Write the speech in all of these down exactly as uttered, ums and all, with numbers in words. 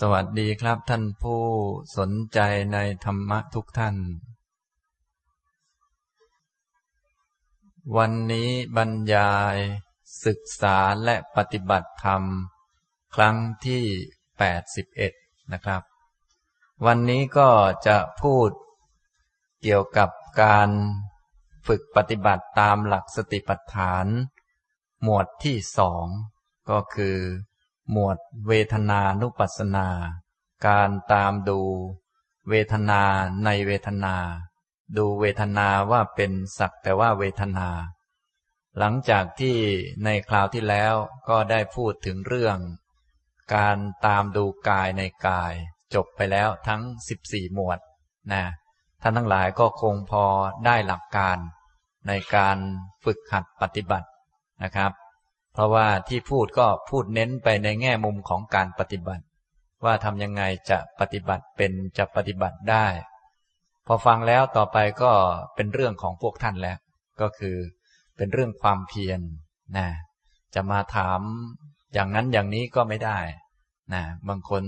สวัสดีครับท่านผู้สนใจในธรรมะทุกท่านวันนี้บรรยายศึกษาและปฏิบัติธรรมครั้งที่แปดสิบเอ็ดนะครับวันนี้ก็จะพูดเกี่ยวกับการฝึกปฏิบัติตามหลักสติปัฏฐานหมวดที่สองก็คือหมวดเวทนานุปัสสนาการตามดูเวทนาในเวทนาดูเวทนาว่าเป็นสักแต่ว่าเวทนาหลังจากที่ในคราวที่แล้วก็ได้พูดถึงเรื่องการตามดูกายในกายจบไปแล้วทั้งสิบสี่หมวดนะท่านทั้งหลายก็คงพอได้หลักการในการฝึกหัดปฏิบัตินะครับเพราะว่าที่พูดก็พูดเน้นไปในแง่มุมของการปฏิบัติว่าทำยังไงจะปฏิบัติเป็นจะปฏิบัติได้พอฟังแล้วต่อไปก็เป็นเรื่องของพวกท่านแล้วก็คือเป็นเรื่องความเพียรนะจะมาถามอย่างนั้นอย่างนี้ก็ไม่ได้นะบางคน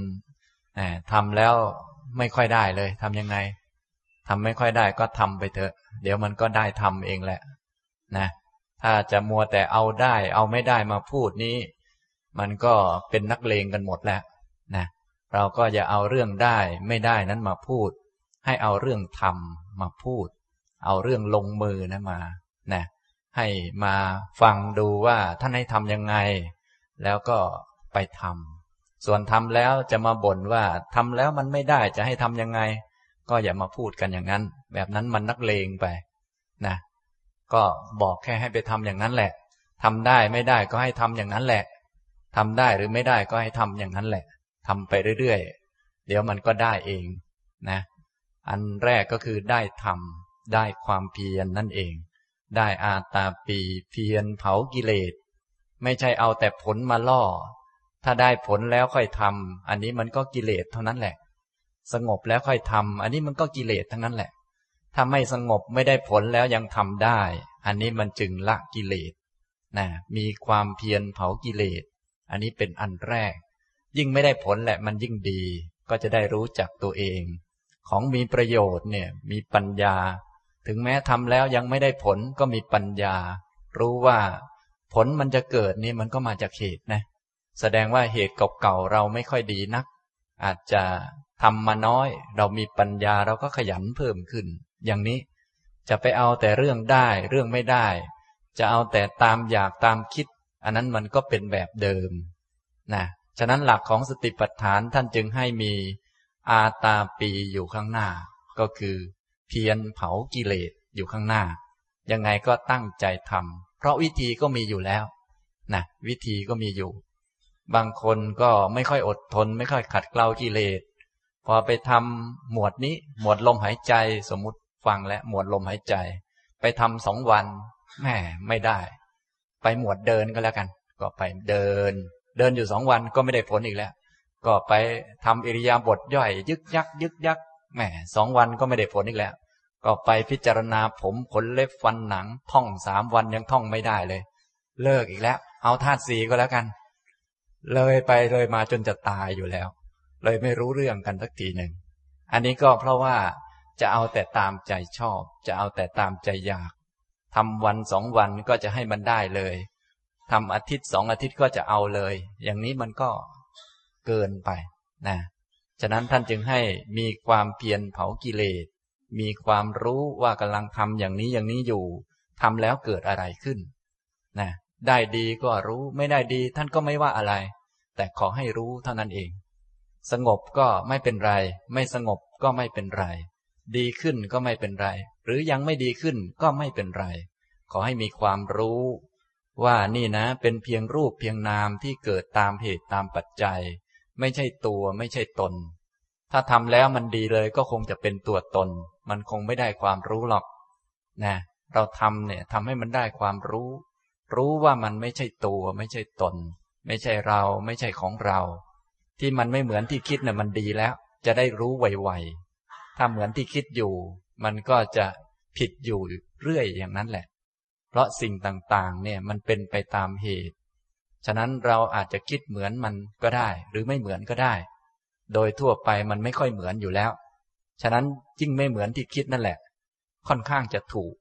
นะทำแล้วไม่ค่อยได้เลยทำยังไงทำไม่ค่อยได้ก็ทำไปเถอะเดี๋ยวมันก็ได้ทำเองแหละนะถ้าจะมัวแต่เอาได้เอาไม่ได้มาพูดนี้มันก็เป็นนักเลงกันหมดแล้วนะเราก็อย่าเอาเรื่องได้ไม่ได้นั้นมาพูดให้เอาเรื่องทำมาพูดเอาเรื่องลงมือนะมานะให้มาฟังดูว่าท่านให้ทำยังไงแล้วก็ไปทำส่วนทำแล้วจะมาบ่นว่าทำแล้วมันไม่ได้จะให้ทำยังไงก็อย่ามาพูดกันอย่างนั้นแบบนั้นมันนักเลงไปนะก็บอกแค่ให้ไปทำอย่างนั้นแหละทำได้ไม่ได้ก็ให้ทำอย่างนั้นแหละทำได้หรือไม่ได้ก็ให้ทำอย่างนั้นแหละทำไปเรื่อยๆเดี๋ยวมันก็ได้เองนะอันแรกก็คือได้ทำได้ความเพียร น, นั่นเองได้อาตาปีเพียรเผากิเลสไม่ใช่เอาแต่ผลมาล่อถ้าได้ผลแล้วค่อยทำอันนี้มันก็กิเลสเท่านั้นแหละสงบแล้วค่อยทำอันนี้มันก็กิเลสทั้งนั้นแหละถ้าไม่สงบไม่ได้ผลแล้วยังทำได้อันนี้มันจึงละกิเลสนะมีความเพียรเผากิเลสอันนี้เป็นอันแรกยิ่งไม่ได้ผลแหละมันยิ่งดีก็จะได้รู้จักตัวเองของมีประโยชน์เนี่ยมีปัญญาถึงแม้ทำแล้วยังไม่ได้ผลก็มีปัญญารู้ว่าผลมันจะเกิดนี่มันก็มาจากเหตุนะแสดงว่าเหตุเก่าๆเราไม่ค่อยดีนักอาจจะทำมาน้อยเรามีปัญญาเราก็ขยันเพิ่มขึ้นอย่างนี้จะไปเอาแต่เรื่องได้เรื่องไม่ได้จะเอาแต่ตามอยากตามคิดอันนั้นมันก็เป็นแบบเดิมนะฉะนั้นหลักของสติปัฏฐานท่านจึงให้มีอาตาปีอยู่ข้างหน้าก็คือเพียรเผากิเลสอยู่ข้างหน้ายังไงก็ตั้งใจทำเพราะวิธีก็มีอยู่แล้วนะวิธีก็มีอยู่บางคนก็ไม่ค่อยอดทนไม่ค่อยขัดเกลากิเลสพอไปทำหมวดนี้หมวดลมหายใจสมมุติฟังและหมวดลมหายใจไปทำสองวันแหมไม่ได้ไปหมวดเดินก็แล้วกันก็ไปเดินเดินอยู่สองวันก็ไม่ได้ผลอีกแล้วก็ไปทำอิริยาบถย่อยยึกยักยึกยักแหมสองวันก็ไม่ได้ผลอีกแล้วก็ไปพิจารณาผมขนเล็บฟันหนังท่องสามวันยังท่องไม่ได้เลยเลิกอีกแล้วเอาธาตุสี่ก็แล้วกันเลยไปเลยมาจนจะตายอยู่แล้วเลยไม่รู้เรื่องกันสักทีหนึ่งอันนี้ก็เพราะว่าจะเอาแต่ตามใจชอบจะเอาแต่ตามใจอยากทำวันสองวันก็จะให้มันได้เลยทำอาทิตย์สองอาทิตย์ก็จะเอาเลยอย่างนี้มันก็เกินไปนะฉะนั้นท่านจึงให้มีความเพียรเผากิเลสมีความรู้ว่ากำลังทำอย่างนี้อย่างนี้อยู่ทำแล้วเกิดอะไรขึ้นนะได้ดีก็รู้ไม่ได้ดีท่านก็ไม่ว่าอะไรแต่ขอให้รู้เท่านั้นเองสงบก็ไม่เป็นไรไม่สงบก็ไม่เป็นไรดีขึ้นก็ไม่เป็นไรหรือยังไม่ดีขึ้นก็ไม่เป็นไรขอให้มีความรู้ว่านี่นะเป็นเพียงรูปเพียงนามที่เกิดตามเหตุตามปัจจัยไม่ใช่ตัวไม่ใช่ตนถ้าทำแล้วมันดีเลยก็คงจะเป็นตัวตนมันคงไม่ได้ความรู้หรอกนะเราทำเนี่ยทำให้มันได้ความรู้รู้ว่ามันไม่ใช่ตัวไม่ใช่ตนไม่ใช่เราไม่ใช่ของเราที่มันไม่เหมือนที่คิดเนี่ยมันดีแล้วจะได้รู้ไวๆถ้าเหมือนที่คิดอยู่มันก็จะผิดอยู่เรื่อยอย่างนั้นแหละเพราะสิ่งต่างๆเนี่ยมันเป็นไปตามเหตุฉะนั้นเราอาจจะคิดเหมือนมันก็ได้หรือไม่เหมือนก็ได้ โดยทั่วไปมันไม่ค่อยเหมือนอยู่แล้วฉะนั้นยิ่งไม่เหมือนที่คิดนั่นแหละค่อนข้างจะถูก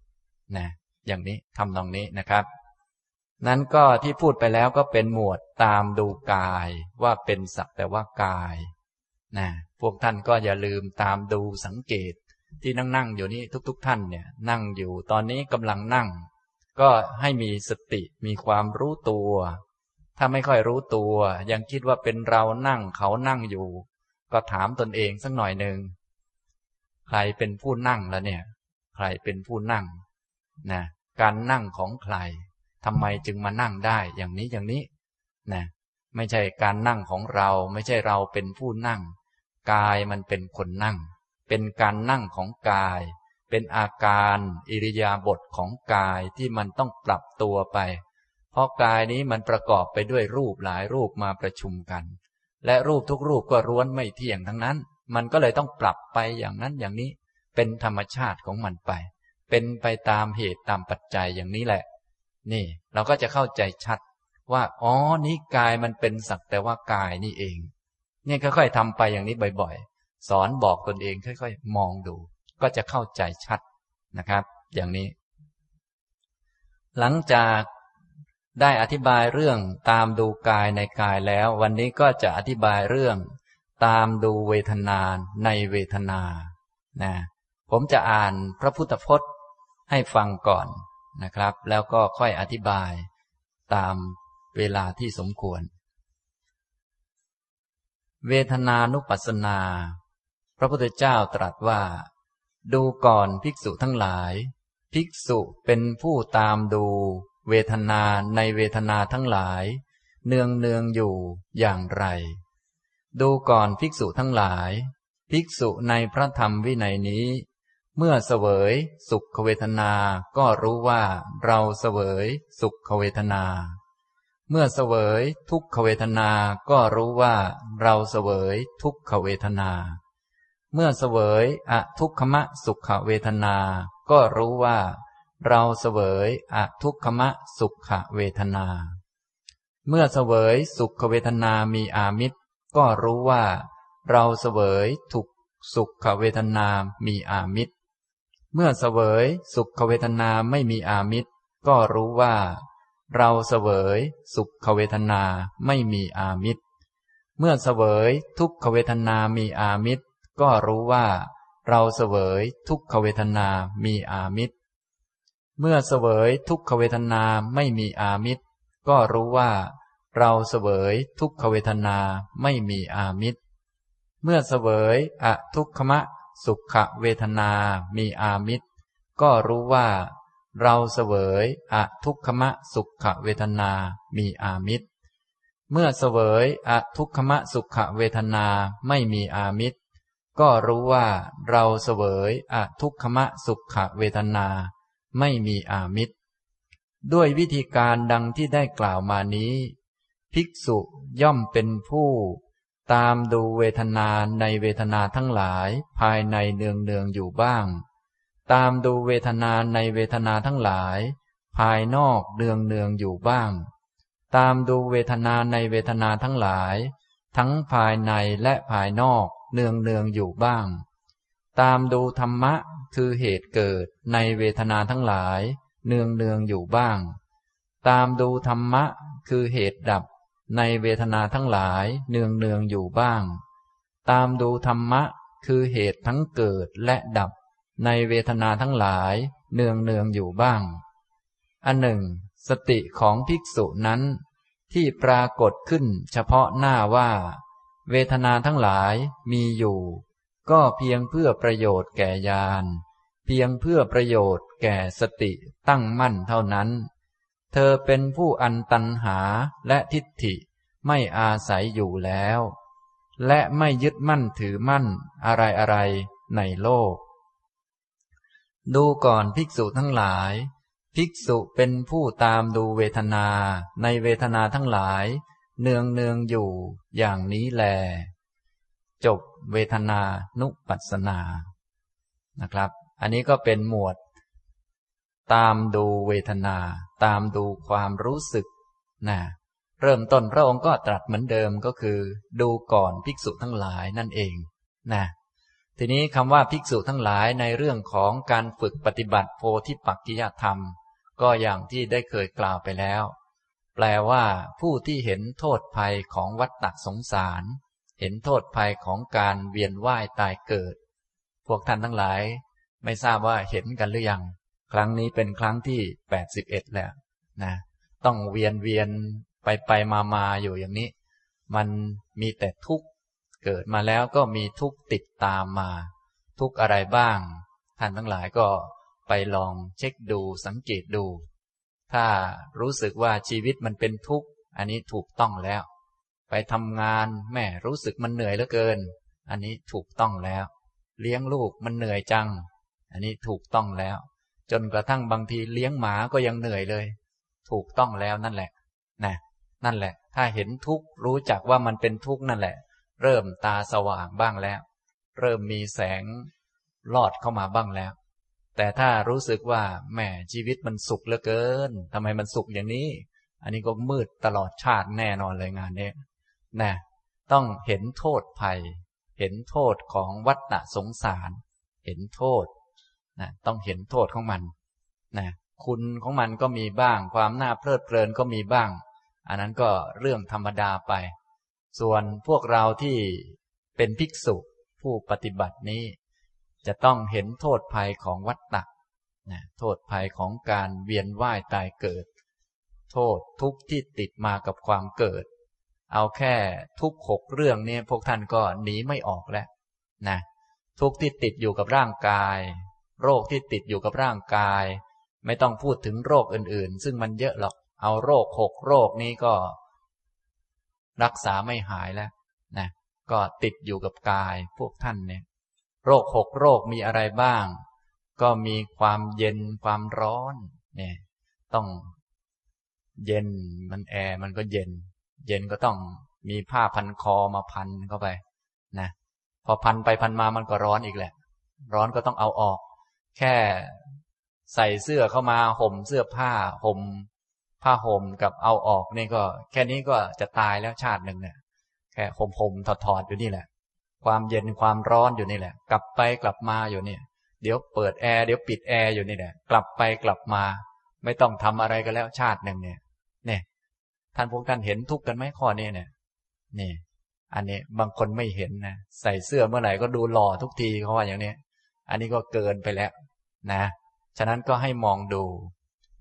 นะอย่างนี้ทำนองนี้นะครับนั้นก็ที่พูดไปแล้วก็เป็นหมวดตามดูกายว่าเป็นสักแต่ว่ากายนะพวกท่านก็อย่าลืมตามดูสังเกตที่นั่งๆอยู่นี้ทุกๆท่านเนี่ยนั่งอยู่ตอนนี้กำลังนั่งก็ให้มีสติมีความรู้ตัวถ้าไม่ค่อยรู้ตัวยังคิดว่าเป็นเรานั่งเขานั่งอยู่ก็ถามตนเองสักหน่อยหนึ่งใครเป็นผู้นั่งแล้วเนี่ยใครเป็นผู้นั่งนะการนั่งของใครทำไมจึงมานั่งได้อย่างนี้อย่างนี้นะไม่ใช่การนั่งของเราไม่ใช่เราเป็นผู้นั่งกายมันเป็นคนนั่งเป็นการนั่งของกายเป็นอาการอิริยาบถของกายที่มันต้องปรับตัวไปเพราะกายนี้มันประกอบไปด้วยรูปหลายรูปมาประชุมกันและรูปทุกรูปก็ล้วนไม่เที่ยงทั้งนั้นมันก็เลยต้องปรับไปอย่างนั้นอย่างนี้เป็นธรรมชาติของมันไปเป็นไปตามเหตุตามปัจจัยอย่างนี้แหละนี่เราก็จะเข้าใจชัดว่าอ๋อนี้กายมันเป็นสักแต่ว่ากายนี่เองเนี่ยค่อยๆทำไปอย่างนี้บ่อยๆสอนบอกตนเองค่อยๆมองดูก็จะเข้าใจชัดนะครับอย่างนี้หลังจากได้อธิบายเรื่องตามดูกายในกายแล้ววันนี้ก็จะอธิบายเรื่องตามดูเวทนาในเวทนานะผมจะอ่านพระพุทธพจน์ให้ฟังก่อนนะครับแล้วก็ค่อยอธิบายตามเวลาที่สมควรเวทนานุปัสสนาพระพุทธเจ้าตรัสว่าดูก่อนภิกษุทั้งหลายภิกษุเป็นผู้ตามดูเวทนาในเวทนาทั้งหลายเนืองเนืองอยู่อย่างไรดูก่อนภิกษุทั้งหลายภิกษุในพระธรรมวินัยนี้เมื่อเสวยสุขเวทนาก็รู้ว่าเราเสวยสุขเวทนาเมื่อเสวยทุกขเวทนาก็รู้ว่าเราเสวยทุกขเวทนาเมื่อเสวยอทุกขมสุขเวทนาก็รู้ว่าเราเสวยอทุกขมสุขเวทนาเมื่อเสวยสุขเวทนามีอามิตรก็รู้ว่าเราเสวยทุกสุขเวทนามีอามิตรเมื่อเสวยสุขเวทนาไม่มีอามิตรก็รู้ว่าเราเสวยสุขเวทนาไม่มีอามิตรเมื่อเสวยทุกขเวทนามีอามิตรก็รู้ว่าเราเสวยทุกขเวทนามีอามิตรเมื่อเสวยทุกขเวทนาไม่มีอามิตรก็รู้ว่าเราเสวยทุกขเวทนาไม่มีอามิตรเมื่อเสวยอทุกขมสุขเวทนามีอามิตรก็รู้ว่าเราเสวยอทุกขมสุขเวทนามีอามิตรเมื่อเสวยอทุกขมสุขเวทนาไม่มีอามิตรก็รู้ว่าเราเสวยอทุกขมสุขเวทนาไม่มีอามิตรด้วยวิธีการดังที่ได้กล่าวมานี้ภิกษุย่อมเป็นผู้ตามดูเวทนาในเวทนาทั้งหลายภายในเนืองเนืองอยู่บ้างตามดูเวทนาในเวทนาทั้งหลายภายนอกเนืองเนืองอยู่บ้างตามดูเวทนาในเวทนาทั้งหลายทั้งภายในและภายนอกเนืองเนืองอยู่บ้างตามดูธรรมะคือเหตุเกิดในเวทนาทั้งหลายเนืองเนืองอยู่บ้างตามดูธรรมะคือเหตุดับในเวทนาทั้งหลายเนืองเนืองอยู่บ้างตามดูธรรมะคือเหตุทั้งเกิดและดับในเวทนาทั้งหลายเนืองเนืองอยู่บ้างอันหนึ่งสติของภิกษุนั้นที่ปรากฏขึ้นเฉพาะหน้าว่าเวทนาทั้งหลายมีอยู่ก็เพียงเพื่อประโยชน์แก่ญาณเพียงเพื่อประโยชน์แก่สติตั้งมั่นเท่านั้นเธอเป็นผู้อันตัณหาและทิฏฐิไม่อาศัยอยู่แล้วและไม่ยึดมั่นถือมั่นอะไรอะไรในโลกดูก่อนภิกษุทั้งหลายภิกษุเป็นผู้ตามดูเวทนาในเวทนาทั้งหลายเนืองเนืองอยู่อย่างนี้แลจบเวทนานุปัสสนานะครับอันนี้ก็เป็นหมวดตามดูเวทนาตามดูความรู้สึกนะ เริ่มต้นพระองค์ก็ตรัสเหมือนเดิมก็คือดูก่อนภิกษุทั้งหลายนั่นเองนะทีนี้คำว่าภิกษุทั้งหลายในเรื่องของการฝึกปฏิบัติโพธิปักขิยธรรมก็อย่างที่ได้เคยกล่าวไปแล้วแปลว่าผู้ที่เห็นโทษภัยของวัฏฏะสงสารเห็นโทษภัยของการเวียนว่ายตายเกิดพวกท่านทั้งหลายไม่ทราบว่าเห็นกันหรือยังครั้งนี้เป็นครั้งที่แปดสิบเอ็ดแล้วนะต้องเวียนเวียนไปไปมามาอยู่อย่างนี้มันมีแต่ทุกข์เกิดมาแล้วก็มีทุกข์ติดตามมาทุกข์อะไรบ้างท่านทั้งหลายก็ไปลองเช็คดูสังเกตดูถ้ารู้สึกว่าชีวิตมันเป็นทุกข์อันนี้ถูกต้องแล้วไปทำงานแม่รู้สึกมันเหนื่อยเหลือเกินอันนี้ถูกต้องแล้วเลี้ยงลูกมันเหนื่อยจังอันนี้ถูกต้องแล้วจนกระทั่งบางทีเลี้ยงหมาก็ยังเหนื่อยเลยถูกต้องแล้วนั่นแหละนะนั่นแหละถ้าเห็นทุกข์รู้จักว่ามันเป็นทุกข์นั่นแหละเริ่มตาสว่างบ้างแล้วเริ่มมีแสงลอดเข้ามาบ้างแล้วแต่ถ้ารู้สึกว่าแหมชีวิตมันสุขเหลือเกินทำไมมันสุขอย่างนี้อันนี้ก็มืดตลอดชาติแน่นอนเลยงานนี้นะต้องเห็นโทษภัยเห็นโทษของวัฏฏะสงสารเห็นโทษนะต้องเห็นโทษของมันนะคุณของมันก็มีบ้างความน่าเพลิดเพลินก็มีบ้างอันนั้นก็เรื่องธรรมดาไปส่วนพวกเราที่เป็นภิกษุผู้ปฏิบัตินี้จะต้องเห็นโทษภัยของวัฏฏะนะโทษภัยของการเวียนว่ายตายเกิดโทษทุกข์ที่ติดมากับความเกิดเอาแค่ทุกข์หกเรื่องนี้พวกท่านก็หนีไม่ออกแล้วนะทุกข์ที่ติดอยู่กับร่างกายโรคที่ติดอยู่กับร่างกายไม่ต้องพูดถึงโรคอื่นๆซึ่งมันเยอะหรอกเอาโรคหกโรคนี้ก็รักษาไม่หายแล้วนะก็ติดอยู่กับกายพวกท่านเนี่ยโรคหกโรคมีอะไรบ้างก็มีความเย็นความร้อนเนี่ยต้องเย็นมันแอร์มันก็เย็นเย็นก็ต้องมีผ้าพันคอมาพันเข้าไปนะพอพันไปพันมามันก็ร้อนอีกแหละร้อนก็ต้องเอาออกแค่ใส่เสื้อเข้ามาห่มเสื้อผ้าห่มผ้าห่มกับเอาออกนี่ก็แค่นี้ก็จะตายแล้วชาติหนึ่งเนี่ยแค่ห่มห่มถอดถอดอยู่นี่แหละความเย็นความร้อนอยู่นี่แหละกลับไปกลับมาอยู่เนี่ยเดี๋ยวเปิดแอร์เดี๋ยวปิดแอร์อยู่นี่แหละกลับไปกลับมาไม่ต้องทำอะไรกันแล้วชาติหนึ่งเนี่ยเนี่ยท่านพวกท่านเห็นทุกข์กันไหมข้อนี้เนี่ยนี่อันนี้บางคนไม่เห็นนะใส่เสื้อเมื่อไหร่ก็ดูหล่อทุกทีเขาว่าอย่างนี้อันนี้ก็เกินไปแล้วนะฉะนั้นก็ให้มองดู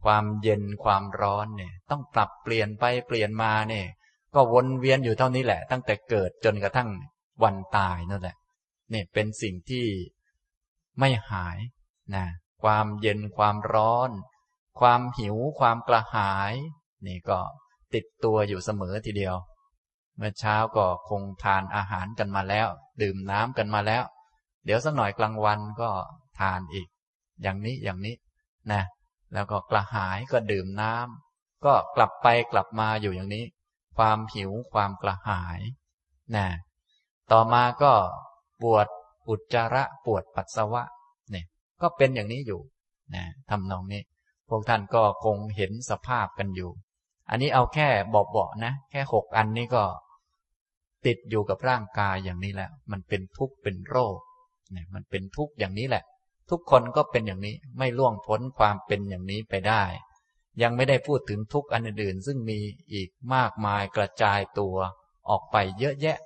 ความเย็นความร้อนเนี่ยต้องปรับเปลี่ยนไปเปลี่ยนมาเนี่ยก็วนเวียนอยู่เท่านี้แหละตั้งแต่เกิดจนกระทั่งวันตายนั่นแหละนี่เป็นสิ่งที่ไม่หายนะความเย็นความร้อนความหิวความกระหายนี่ก็ติดตัวอยู่เสมอทีเดียวเมื่อเช้าก็คงทานอาหารกันมาแล้วดื่มน้ำกันมาแล้วเดี๋ยวสักหน่อยกลางวันก็ทานอีกอย่างนี้อย่างนี้นะแล้วก็กระหายก็ดื่มน้ำก็กลับไปกลับมาอยู่อย่างนี้ความหิวความกระหายนะต่อมาก็ปวดอุจจาระปวดปัสสาวะเนี่ยก็เป็นอย่างนี้อยู่นะทำนองนี้พวกท่านก็คงเห็นสภาพกันอยู่อันนี้เอาแค่เบาๆนะแค่หกอันนี้ก็ติดอยู่กับร่างกายอย่างนี้แหละมันเป็นทุกข์เป็นโรคเนี่ยมันเป็นทุกข์อย่างนี้แหละทุกคนก็เป็นอย่างนี้ไม่ล่วงพ้นความเป็นอย่างนี้ไปได้ยังไม่ได้พูดถึงทุกข์อันอื่นซึ่งมีอีกมากมายกระจายตัวออกไปเยอะแยะ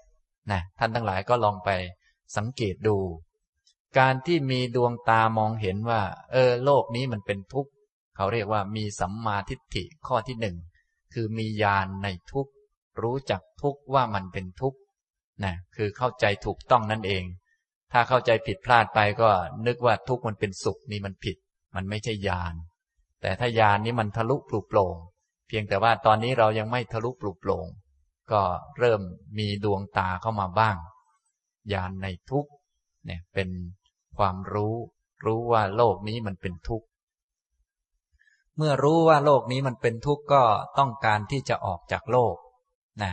นะท่านทั้งหลายก็ลองไปสังเกตดูการที่มีดวงตามองเห็นว่าเออโลกนี้มันเป็นทุกข์เขาเรียกว่ามีสัมมาทิฏฐิข้อที่หนึ่งคือมีญาณในทุกข์รู้จักทุกข์ว่ามันเป็นทุกข์นะคือเข้าใจถูกต้องนั่นเองถ้าเข้าใจผิดพลาดไปก็นึกว่าทุกข์มันเป็นสุขนี่มันผิดมันไม่ใช่ญาณแต่ถ้าญาณนี้มันทะลุปลุกโปร่งเพียงแต่ว่าตอนนี้เรายังไม่ทะลุปลุกโปร่งก็เริ่มมีดวงตาเข้ามาบ้างญาณในทุกข์เนี่ยเป็นความรู้รู้ว่าโลกนี้มันเป็นทุกข์เมื่อรู้ว่าโลกนี้มันเป็นทุกข์ก็ต้องการที่จะออกจากโลกนะ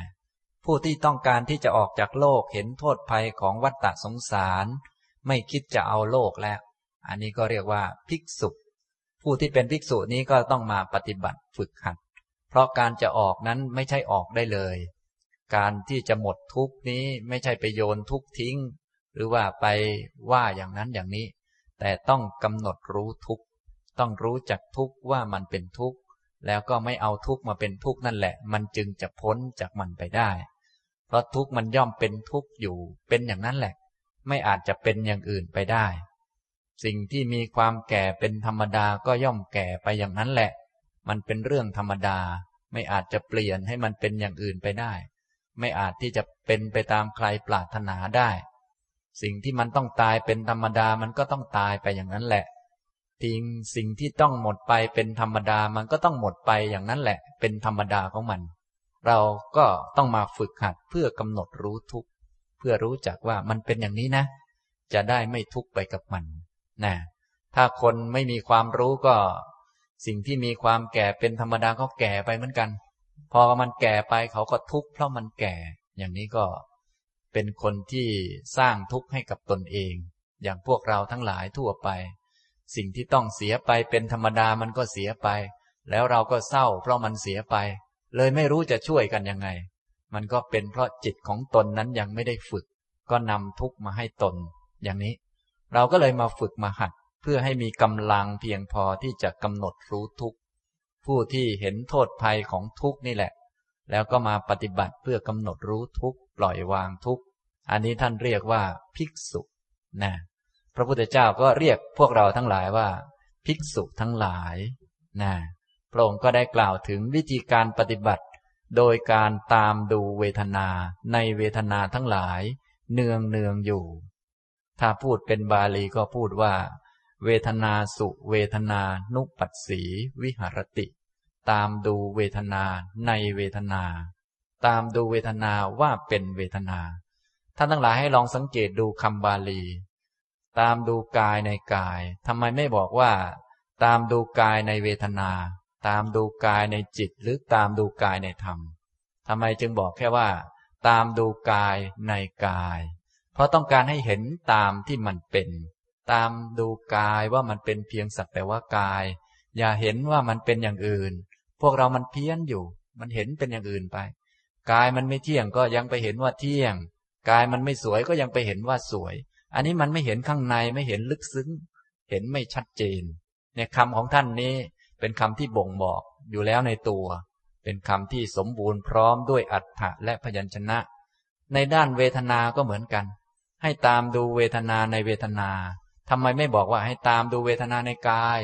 ผู้ที่ต้องการที่จะออกจากโลกเห็นโทษภัยของวัฏฏะสงสารไม่คิดจะเอาโลกแล้วอันนี้ก็เรียกว่าภิกษุผู้ที่เป็นภิกษุนี้ก็ต้องมาปฏิบัติฝึกหัด เพราะการจะออกนั้นไม่ใช่ออกได้เลยการที่จะหมดทุกข์นี้ไม่ใช่ไปโยนทุกข์ทิ้งหรือว่าไปว่าอย่างนั้นอย่างนี้แต่ต้องกำหนดรู้ทุกข์ต้องรู้จักทุกข์ว่ามันเป็นทุกข์แล้วก็ไม่เอาทุกข์มาเป็นทุกข์นั่นแหละมันจึงจะพ้นจากมันไปได้เพราะทุกข์มันย่อมเป็นทุกข์อยู่เป็นอย่างนั้นแหละไม่อาจจะเป็นอย่างอื่นไปได้สิ่งที่มีความแก่เป็นธรรมดาก็ย่อมแก่ไปอย่างนั้นแหละมันเป็นเรื่องธรรมดาไม่อาจจะเปลี่ยนให้มันเป็นอย่างอื่นไปได้ไม่อาจที่จะเป็นไปตามใครปรารถนาได้สิ่งที่มันต้องตายเป็นธรรมดามันก็ต้องตายไปอย่างนั้นแหละทิ้งสิ่งที่ต้องหมดไปเป็นธรรมดามันก็ต้องหมดไปอย่างนั้นแหละเป็นธรรมดาของมันเราก็ต้องมาฝึกหัดเพื่อกำหนดรู้ทุกข์เพื่อรู้จักว่ามันเป็นอย่างนี้นะจะได้ไม่ทุกข์ไปกับมันนะถ้าคนไม่มีความรู้ก็สิ่งที่มีความแก่เป็นธรรมดาก็แก่ไปเหมือนกันพอมันแก่ไปเขาก็ทุกข์เพราะมันแก่อย่างนี้ก็เป็นคนที่สร้างทุกข์ให้กับตนเองอย่างพวกเราทั้งหลายทั่วไปสิ่งที่ต้องเสียไปเป็นธรรมดามันก็เสียไปแล้วเราก็เศร้าเพราะมันเสียไปเลยไม่รู้จะช่วยกันยังไงมันก็เป็นเพราะจิตของตนนั้นยังไม่ได้ฝึกก็นำทุกข์มาให้ตนอย่างนี้เราก็เลยมาฝึกมาหัดเพื่อให้มีกำลังเพียงพอที่จะกำหนดรู้ทุกข์ผู้ที่เห็นโทษภัยของทุกข์นี่แหละแล้วก็มาปฏิบัติเพื่อกำหนดรู้ทุกข์ปล่อยวางทุกข์อันนี้ท่านเรียกว่าภิกษุนะพระพุทธเจ้าก็เรียกพวกเราทั้งหลายว่าภิกษุทั้งหลายนะพระองค์ก็ได้กล่าวถึงวิธีการปฏิบัติโดยการตามดูเวทนาในเวทนาทั้งหลายเนืองเนืองอยู่ถ้าพูดเป็นบาลีก็พูดว่าเวทนาสุเวทนานุปัสสีวิหรติตามดูเวทนาในเวทนาตามดูเวทนาว่าเป็นเวทนาท่านทั้งหลายให้ลองสังเกตดูคำบาลีตามดูกายในกายทำไมไม่บอกว่าตามดูกายในเวทนาตามดูกายในจิตหรือตามดูกายในธรรมทำไมจึงบอกแค่ว่าตามดูกายในกายเพราะต้องการให้เห็นตามที่มันเป็นตามดูกายว่ามันเป็นเพียงสักแต่ว่ากายอย่าเห็นว่ามันเป็นอย่างอื่นพวกเรามันเพี้ยนอยู่มันเห็นเป็นอย่างอื่นไปกายมันไม่เที่ยงก็ยังไปเห็นว่าเที่ยงกายมันไม่สวยก็ยังไปเห็นว่าสวยอันนี้มันไม่เห็นข้างในไม่เห็นลึกซึ้งเห็นไม่ชัดเจนเนี่ยคำของท่านนี้เป็นคำที่บ่งบอกอยู่แล้วในตัวเป็นคำที่สมบูรณ์พร้อมด้วยอรรถะและพยัญชนะในด้านเวทนาก็เหมือนกันให้ตามดูเวทนาในเวทนาทำไมไม่บอกว่าให้ตามดูเวทนาในกาย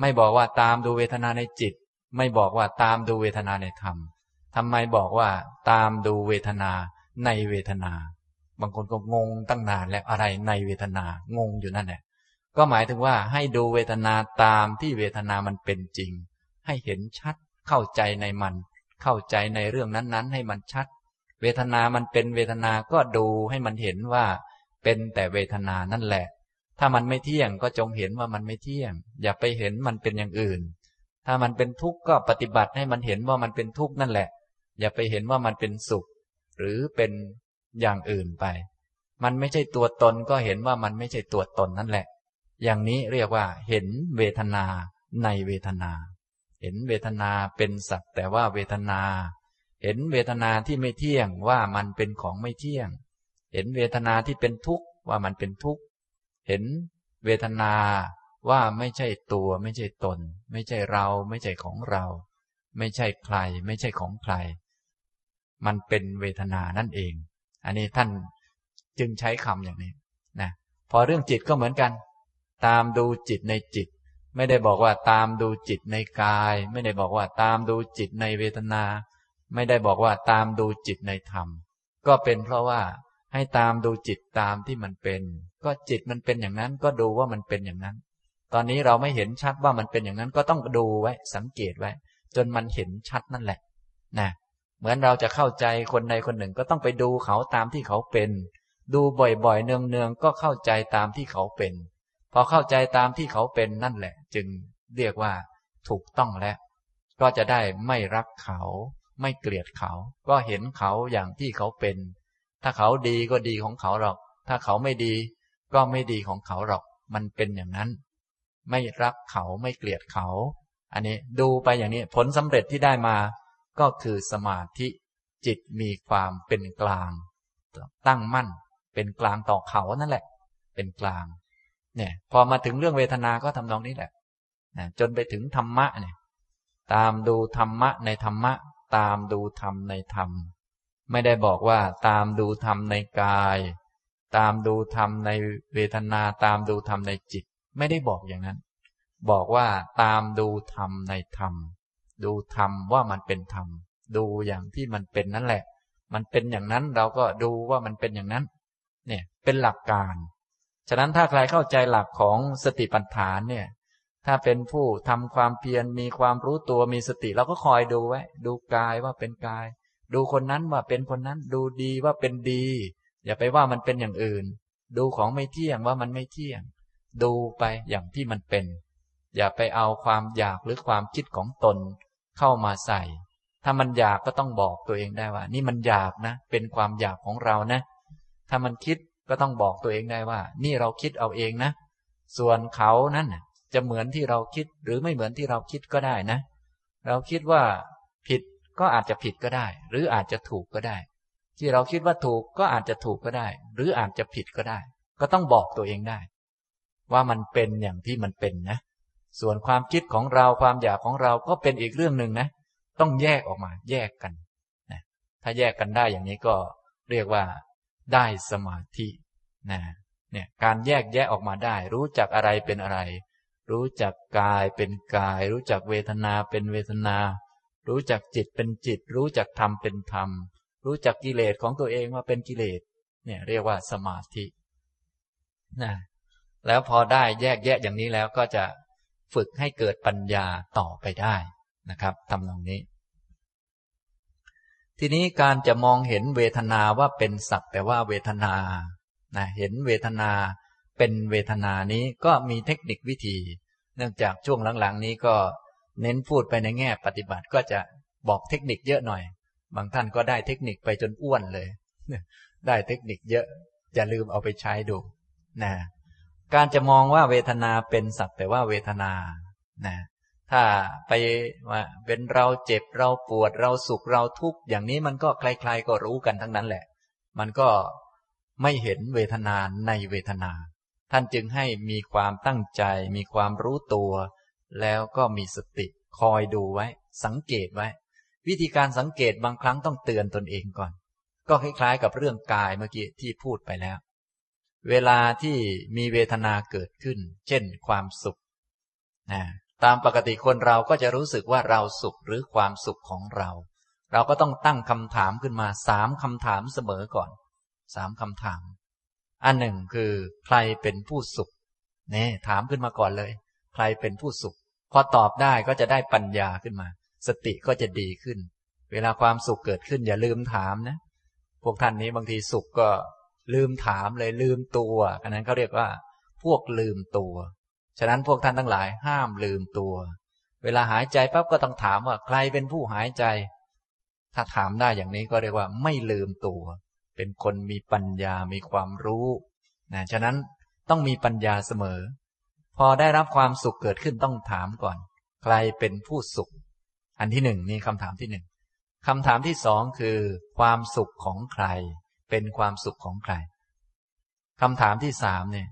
ไม่บอกว่าตามดูเวทนาในจิตไม่บอกว่าตามดูเวทนาในธรรมทำไมบอกว่าตามดูเวทนาในเวทนาบางคนก็งงตั้งนานแล้วอะไรในเวทนางงอยู่นั่นแหละก็หมายถึงว่าให้ดูเวทนาตามที่เวทนามันเป็นจริงให้เห็นชัดเข้าใจในมันเข้าใจในเรื่องนั้นๆให้มันชัดเวทนามันเป็นเวทนาก็ดูให้มันเห็นว่าเป็นแต่เวทนานั่นแหละถ้ามันไม่เที่ยงก็จงเห็นว่ามันไม่เที่ยงอย่าไปเห็นมันเป็นอย่างอื่นถ้ามันเป็นทุกข์ก็ปฏิบัติให้มันเห็นว่ามันเป็นทุกข์นั่นแหละอย่าไปเห็นว่ามันเป็นสุขหรือเป็นอย่างอื่นไปมันไม่ใช่ตัวตนก็เห็นว่ามันไม่ใช่ตัวตนนั่นแหละอย่างนี้เรียกว่าเห็นเวทนาในเวทนาเห็นเวทนาเป็นสักแต่ว่าเวทนาเห็นเวทนาที่ไม่เที่ยงว่ามันเป็นของไม่เที่ยงเห็นเวทนาที่เป็นทุกข์ว่ามันเป็นทุกข์เห็นเวทนาว่าไม่ใช่ตัวไม่ใช่ตนไม่ใช่เราไม่ใช่ของเราไม่ใช่ใครไม่ใช่ของใครมันเป็นเวทนานั่นเองอันนี้ท่านจึงใช้คำอย่างนี้นะพอเรื่องจิตก็เหมือนกันตามดูจิตในจิตไม่ได้บอกว่าตามดูจิตในกายไม่ได้บอกว่าตามดูจิตในเวทนาไม่ได้บอกว่าตามดูจิตในธรรมก็เป็นเพราะว่าให้ตามดูจิตตามที่มันเป็นก็จิตมันเป็นอย่างนั้นก็ดูว่ามันเป็นอย่างนั้นตอนนี้เราไม่เห็นชัดว่ามันเป็นอย่างนั้นก็ต้องดูไว้สังเกตไว้จนมันเห็นชัดนั่นแหละนะเหมือนเราจะเข้าใจคนใดคนหนึ่งก็ต้องไปดูเขาตามที่เขาเป็นดูบ่อยๆเนืองๆก็เข้าใจตามที่เขาเป็นพอเข้าใจตามที่เขาเป็นนั่นแหละจึงเรียกว่าถูกต้องแล้วก็จะได้ไม่รักเขาไม่เกลียดเขาก็เห็นเขาอย่างที่เขาเป็นถ้าเขาดีก็ดีของเขาหรอกถ้าเขาไม่ดีก็ไม่ดีของเขาหรอกมันเป็นอย่างนั้นไม่รักเขาไม่เกลียดเขา อันนี้ดูไปอย่างนี้ผลสำเร็จที่ได้มาก็คือสมาธิจิตมีความเป็นกลางตั้งมั่นเป็นกลางต่อเขานั่นแหละเป็นกลางเนี่ยพอมาถึงเรื่องเวทนาก็ทำนองนี้แหละจนไปถึงธรรมะเนี่ยตามดูธรรมะในธรรมะตามดูธรรมในธรรมไม่ได้บอกว่าตามดูธรรมในกายตามดูธรรมในเวทนาตามดูธรรมในจิตไม่ได้บอกอย่างนั้นบอกว่าตามดูธรรมในธรรมดูธรรมว่ามันเป็นธรรมดูอย่างที่มันเป็นนั่นแหละมันเป็นอย่างนั้นเราก็ดูว่ามันเป็นอย่างนั้นเนี่ยเป็นหลักการฉะนั้นถ้าใครเข้าใจหลักของสติปัฏฐานเนี่ยถ้าเป็นผู้ทำความเพียรมีความรู้ตัวมีสติเราก็คอยดูไว้ดูกายว่าเป็นกายดูคนนั้นว่าเป็นคนนั้นดูดีว่าเป็นดีอย่าไปว่ามันเป็นอย่างอื่นดูของไม่เที่ยงว่ามันไม่เที่ยงดูไปอย่างที่มันเป็นอย่าไปเอาความอยากหรือความคิดของตนเข้ามาใส่ถ้ามันอยากก็ต้องบอกตัวเองได้ว่านี่มันอยากนะเป็นความอยากของเรานะถ้ามันคิดก็ต้องบอกตัวเองได้ว่านี่เราคิดเอาเองนะส่วนเขานั้นจะเหมือนที่เราคิดหรือไม่เหมือนที่เราคิดก็ได้นะเราคิดว่าผิดก็อาจจะผิดก็ได้หรืออาจจะถูกก็ได้ที่เราคิดว่าถูกก็อาจจะถูกก็ได้หรืออาจจะผิดก็ได้ก็ต้องบอกตัวเองได้ว่ามันเป็นอย่างที่มันเป็นนะส่วนความคิดของเราความอยากของเราก็เป็นอีกเรื่องนึงนะต้องแยกออกมาแยกกันนะถ้าแยกกันได้อย่างนี้ก็เรียกว่าได้สมาธินะเนี่ยการแยกแยะออกมาได้รู้จักอะไรเป็นอะไรรู้จักกายเป็นกายรู้จักเวทนาเป็นเวทนารู้จักจิตเป็นจิตรู้จักธรรมเป็นธรรมรู้จักกิเลสของตัวเองว่าเป็นกิเลสเนี่ยเรียกว่าสมาธินะแล้วพอได้แยกแยะอย่างนี้แล้วก็จะฝึกให้เกิดปัญญาต่อไปได้นะครับทำตรงนี้ทีนี้การจะมองเห็นเวทนาว่าเป็นสักแต่ว่าเวทนานะเห็นเวทนาเป็นเวทนานี้ก็มีเทคนิควิธีเนื่องจากช่วงหลังๆนี้ก็เน้นพูดไปในแง่ปฏิบัติก็จะบอกเทคนิคเยอะหน่อยบางท่านก็ได้เทคนิคไปจนอ้วนเลยได้เทคนิคเยอะอย่าลืมเอาไปใช้ดูนะการจะมองว่าเวทนาเป็นสักแต่ว่าเวทนานะถ้าไปว่าเป็นเราเจ็บเราปวดเราสุขเราทุกข์อย่างนี้มันก็ใครๆก็รู้กันทั้งนั้นแหละมันก็ไม่เห็นเวทนาในเวทนาท่านจึงให้มีความตั้งใจมีความรู้ตัวแล้วก็มีสติคอยดูไว้สังเกตไว้วิธีการสังเกตบางครั้งต้องเตือนตนเองก่อนก็คล้ายๆกับเรื่องกายเมื่อกี้ที่พูดไปแล้วเวลาที่มีเวทนาเกิดขึ้นเช่นความสุขนะตามปกติคนเราก็จะรู้สึกว่าเราสุขหรือความสุขของเราเราก็ต้องตั้งคำถามขึ้นมาสามคำถามเสมอก่อนสามคำถามอันหนึ่งคือใครเป็นผู้สุขเนี่ยถามขึ้นมาก่อนเลยใครเป็นผู้สุขพอตอบได้ก็จะได้ปัญญาขึ้นมาสติก็จะดีขึ้นเวลาความสุขเกิดขึ้นอย่าลืมถามนะพวกท่านนี้บางทีสุขก็ลืมถามเลยลืมตัวอันนั้นเขาเรียกว่าพวกลืมตัวฉะนั้นพวกท่านทั้งหลายห้ามลืมตัวเวลาหายใจปั๊บก็ต้องถามว่าใครเป็นผู้หายใจถ้าถามได้อย่างนี้ก็เรียกว่าไม่ลืมตัวเป็นคนมีปัญญามีความรู้นะฉะนั้นต้องมีปัญญาเสมอพอได้รับความสุขเกิดขึ้นต้องถามก่อนใครเป็นผู้สุขอันที่หนึ่งนี่คำถามที่หนึ่งคำถามที่สองคือความสุขของใครเป็นความสุขของใครคำถามที่สามเนี่ย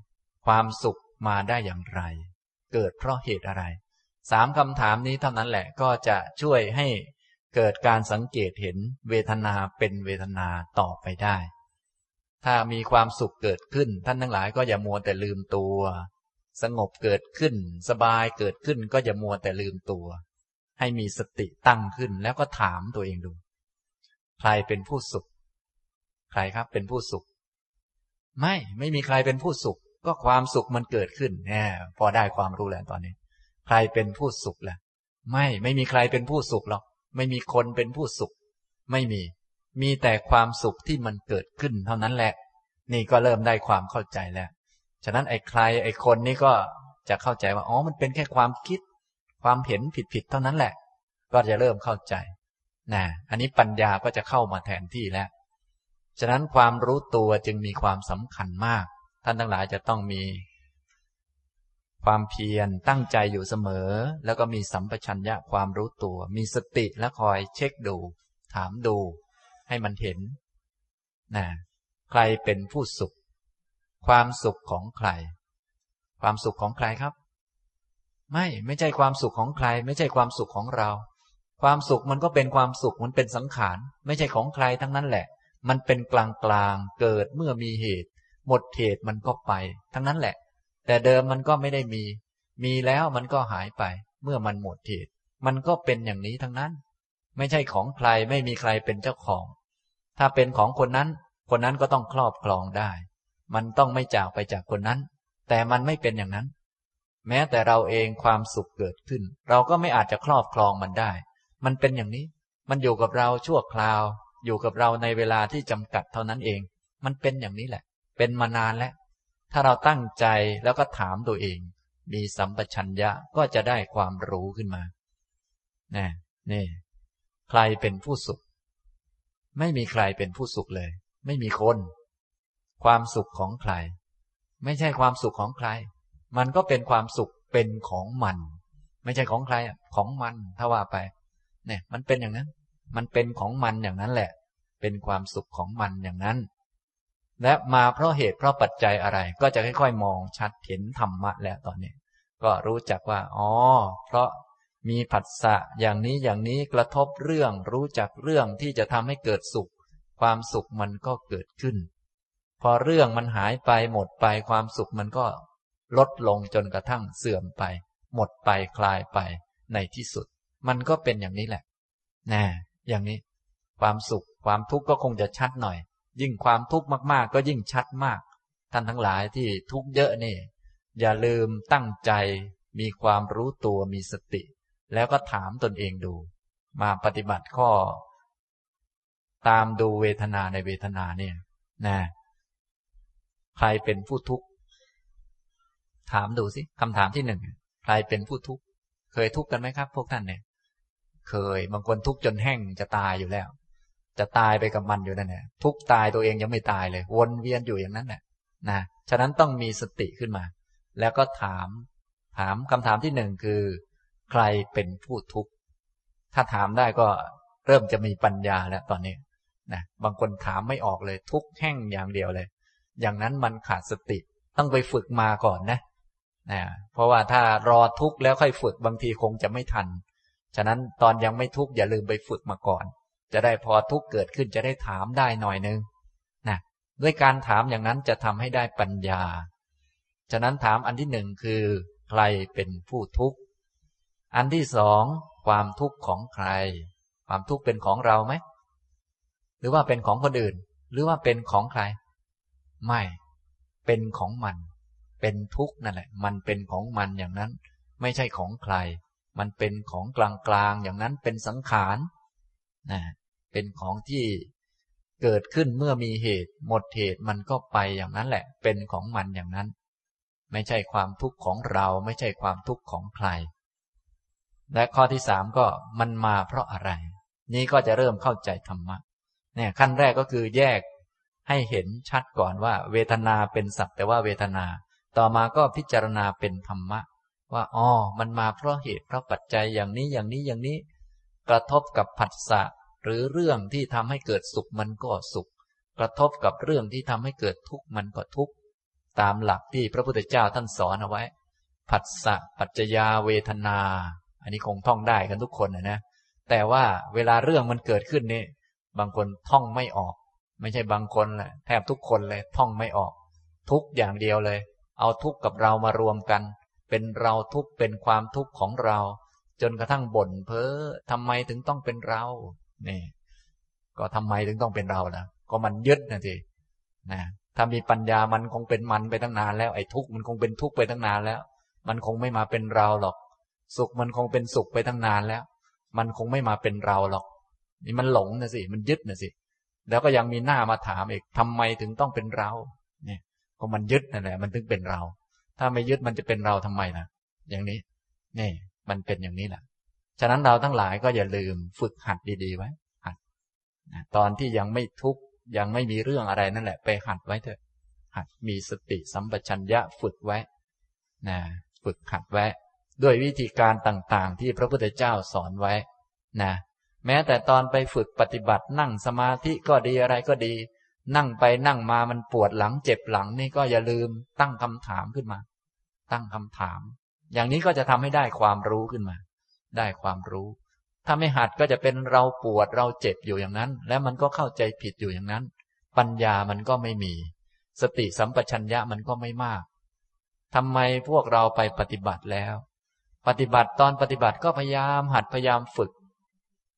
ความสุขมาได้อย่างไรเกิดเพราะเหตุอะไรสามคำถามนี้เท่านั้นแหละก็จะช่วยให้เกิดการสังเกตเห็นเวทนาเป็นเวทนาต่อไปได้ถ้ามีความสุขเกิดขึ้นท่านทั้งหลายก็อย่ามัวแต่ลืมตัวสงบเกิดขึ้นสบายเกิดขึ้นก็อย่ามัวแต่ลืมตัวให้มีสติตั้งขึ้นแล้วก็ถามตัวเองดูใครเป็นผู้สุขใครครับเป็นผู้สุขไม่ไม่มีใครเป็นผู้สุขก็ความสุขมันเกิดขึ้นแหมพอได้ความรู้แล้วตอนนี้ใครเป็นผู้สุขล่ะไม่ไม่มีใครเป็นผู้สุขหรอกไม่มีคนเป็นผู้สุขไม่มีมีแต่ความสุขที่มันเกิดขึ้นเท่านั้นแหละนี่ก็เริ่มได้ความเข้าใจแล้วฉะนั้นไอ้ใครไอ้คนนี่ก็จะเข้าใจว่าอ๋อมันเป็นแค่ความคิดความเห็นผิดๆเท่านั้นแหละก็จะเริ่มเข้าใจนะอันนี้ปัญญาก็จะเข้ามาแทนที่แล้วฉะนั้นความรู้ตัวจึงมีความสำคัญมากท่านทั้งหลายจะต้องมี ความเพียรตั้งใจอยู่เสมอแล้วก็มีสัมปชัญญะความรู้ตัวมีสติและคอยเช็คดูถามดูให้มันเห็นนะใครเป็นผู้สุขความสุขของใครความสุขของใครครับไม่ไม่ใช่ความสุขของใครไม่ใช่ความสุขของเราความสุขมันก็เป็นความสุขมันเป็นสังขารไม่ใช่ของใครทั้งนั้นแหละมันเป็นกลางกลางเกิดเมื่อมีเหตุหมดเหตุมันก็ไปทั้งนั้นแหละแต่เดิมมันก็ไม่ได้มีมีแล้วมันก็หายไปเมื่อมันหมดเหตุมันก็เป็นอย่างนี้ทั้งนั้นไม่ใช่ของใครไม่มีใครเป็นเจ้าของถ้าเป็นของคนนั้นคนนั้นก็ต้องครอบครองได้มันต้องไม่จากไปจากคนนั้นแต่มันไม่เป็นอย่างนั้นแม้แต่เราเองความสุขเกิดขึ้นเราก็ไม่อาจจะครอบครองมันได้มันเป็นอย่างนี้มันอยู่กับเราชั่วคราวอยู่กับเราในเวลาที่จำกัดเท่านั้นเองมันเป็นอย่างนี้แหละเป็นมานานแล้วถ้าเราตั้งใจแล้วก็ถามตัวเองมีสัมปชัญญะก็จะได้ความรู้ขึ้นมานี่นี่ใครเป็นผู้สุขไม่มีใครเป็นผู้สุขเลยไม่มีคนความสุขของใครไม่ใช่ความสุขของใครมันก็เป็นความสุขเป็นของมันไม่ใช่ของใครของมันถ้าว่าไปเนี่ยมันเป็นอย่างนั้นมันเป็นของมันอย่างนั้นแหละเป็นความสุขของมันอย่างนั้นและมาเพราะเหตุเพราะปัจจัยอะไรก็จะค่อยๆมองชัดเห็นธรรมะแล้วตอนนี้ก็รู้จักว่าอ๋อเพราะมีผัสสะอย่างนี้อย่างนี้กระทบเรื่องรู้จักเรื่องที่จะทำให้เกิดสุขความสุขมันก็เกิดขึ้นพอเรื่องมันหายไปหมดไปความสุขมันก็ลดลงจนกระทั่งเสื่อมไปหมดไปคลายไปในที่สุดมันก็เป็นอย่างนี้แหละนะอย่างนี้ความสุขความทุกข์ก็คงจะชัดหน่อยยิ่งความทุกข์มากๆก็ยิ่งชัดมากท่านทั้งหลายที่ทุกข์เยอะนี่อย่าลืมตั้งใจมีความรู้ตัวมีสติแล้วก็ถามตนเองดูมาปฏิบัติข้อตามดูเวทนาในเวทนาเนี่ยนะใครเป็นผู้ทุกข์ถามดูสิคำถามที่หนึ่งใครเป็นผู้ทุกข์เคยทุกข์กันไหมครับพวกท่านเนี่ยเคยบางคนทุกข์จนแห้งจะตายอยู่แล้วจะตายไปกับมันอยู่นั่นแหละทุกข์ตายตัวเองยังไม่ตายเลยวนเวียนอยู่อย่างนั้นแหละนะฉะนั้นต้องมีสติขึ้นมาแล้วก็ถามถามคำถามที่หนึ่งคือใครเป็นผู้ทุกข์ถ้าถามได้ก็เริ่มจะมีปัญญาแล้วตอนนี้นะบางคนถามไม่ออกเลยทุกข์แห้งอย่างเดียวเลยอย่างนั้นมันขาดสติต้องไปฝึกมาก่อนนะนะเพราะว่าถ้ารอทุกข์แล้วค่อยฝึกบางทีคงจะไม่ทันฉะนั้นตอนยังไม่ทุกข์อย่าลืมไปฝึกมาก่อนจะได้พอทุกข์เกิดขึ้นจะได้ถามได้หน่อยนึงนะด้วยการถามอย่างนั้นจะทำให้ได้ปัญญาฉะนั้นถามอันที่หนึ่งคือใครเป็นผู้ทุกข์อันที่สองความทุกข์ของใครความทุกข์เป็นของเราไหมหรือว่าเป็นของคนอื่นหรือว่าเป็นของใครไม่เป็นของมันเป็นทุกข์นั่นแหละมันเป็นของมันอย่างนั้นไม่ใช่ของใครมันเป็นของกลางๆอย่างนั้นเป็นสังขารนะเป็นของที่เกิดขึ้นเมื่อมีเหตุหมดเหตุมันก็ไปอย่างนั้นแหละเป็นของมันอย่างนั้นไม่ใช่ความทุกข์ของเราไม่ใช่ความทุกข์ของใครและข้อที่สามก็มันมาเพราะอะไรนี้ก็จะเริ่มเข้าใจธรรมะเนี่ยขั้นแรกก็คือแยกให้เห็นชัดก่อนว่าเวทนาเป็นสักแต่ว่าเวทนาต่อมาก็พิจารณาเป็นธรรมะว่าอ๋อมันมาเพราะเหตุเพราะปัจจัยอย่างนี้อย่างนี้อย่างนี้กระทบกับผัสสะหรือเรื่องที่ทำให้เกิดสุขมันก็สุขกระทบกับเรื่องที่ทำให้เกิดทุกข์มันก็ทุกข์ตามหลักที่พระพุทธเจ้าท่านสอนเอาไว้ผัสสะปัจจยาเวทนาอันนี้คงท่องได้กันทุกคนนะนะแต่ว่าเวลาเรื่องมันเกิดขึ้นนี่บางคนท่องไม่ออกไม่ใช่บางคนแหละแทบทุกคนเลยท่องไม่ออกทุกอย่างเดียวเลยเอาทุกข์กับเรามารวมกันเป็นเราทุกข์เป็นความทุกข์ของเราจนกระทั่งบ่นเพ้อทำไมถึงต้องเป็นเรานี่ก็ทำไมถึงต้องเป็นเราล่ะก็มันยึดนะทีนะถ้ามีปัญญามันคงเป็นมันไปตั้งนานแล้วไอ้ทุกข์มันคงเป็นทุกข์ไปตั้งนานแล้วมันคงไม่มาเป็นเราหรอกสุขมันคงเป็นสุขไปตั้งนานแล้วมันคงไม่มาเป็นเราหรอกนี่มันหลงนะสิมันยึดนะสิแล้วก็ยังมีหน้ามาถามอีกทำไมถึงต้องเป็นเราเนี่ยก็มันยึดนั่นแหละมันถึงเป็นเราถ้าไม่ยึดมันจะเป็นเราทำไมล่ะอย่างนี้นี่มันเป็นอย่างนี้แหละฉะนั้นเราทั้งหลายก็อย่าลืมฝึกหัดดีๆไว้หัดนะตอนที่ยังไม่ทุกข์ยังไม่มีเรื่องอะไรนั่นแหละไปหัดไว้เถอะหัดมีสติสัมปชัญญะฝึกไว้นะ ฝึกขัดไว้ด้วยวิธีการต่างๆที่พระพุทธเจ้าสอนไว้นะแม้แต่ตอนไปฝึกปฏิบัตินั่งสมาธิก็ดีอะไรก็ดีนั่งไปนั่งมามันปวดหลังเจ็บหลังนี่ก็อย่าลืมตั้งคำถามขึ้นมาตั้งคำถามอย่างนี้ก็จะทำให้ได้ความรู้ขึ้นมาได้ความรู้ถ้าไม่หัดก็จะเป็นเราปวดเราเจ็บอยู่อย่างนั้นและมันก็เข้าใจผิดอยู่อย่างนั้นปัญญามันก็ไม่มีสติสัมปชัญญะมันก็ไม่มากทำไมพวกเราไปปฏิบัติแล้วปฏิบัติตอนปฏิบัติก็พยายามหัดพยายามฝึก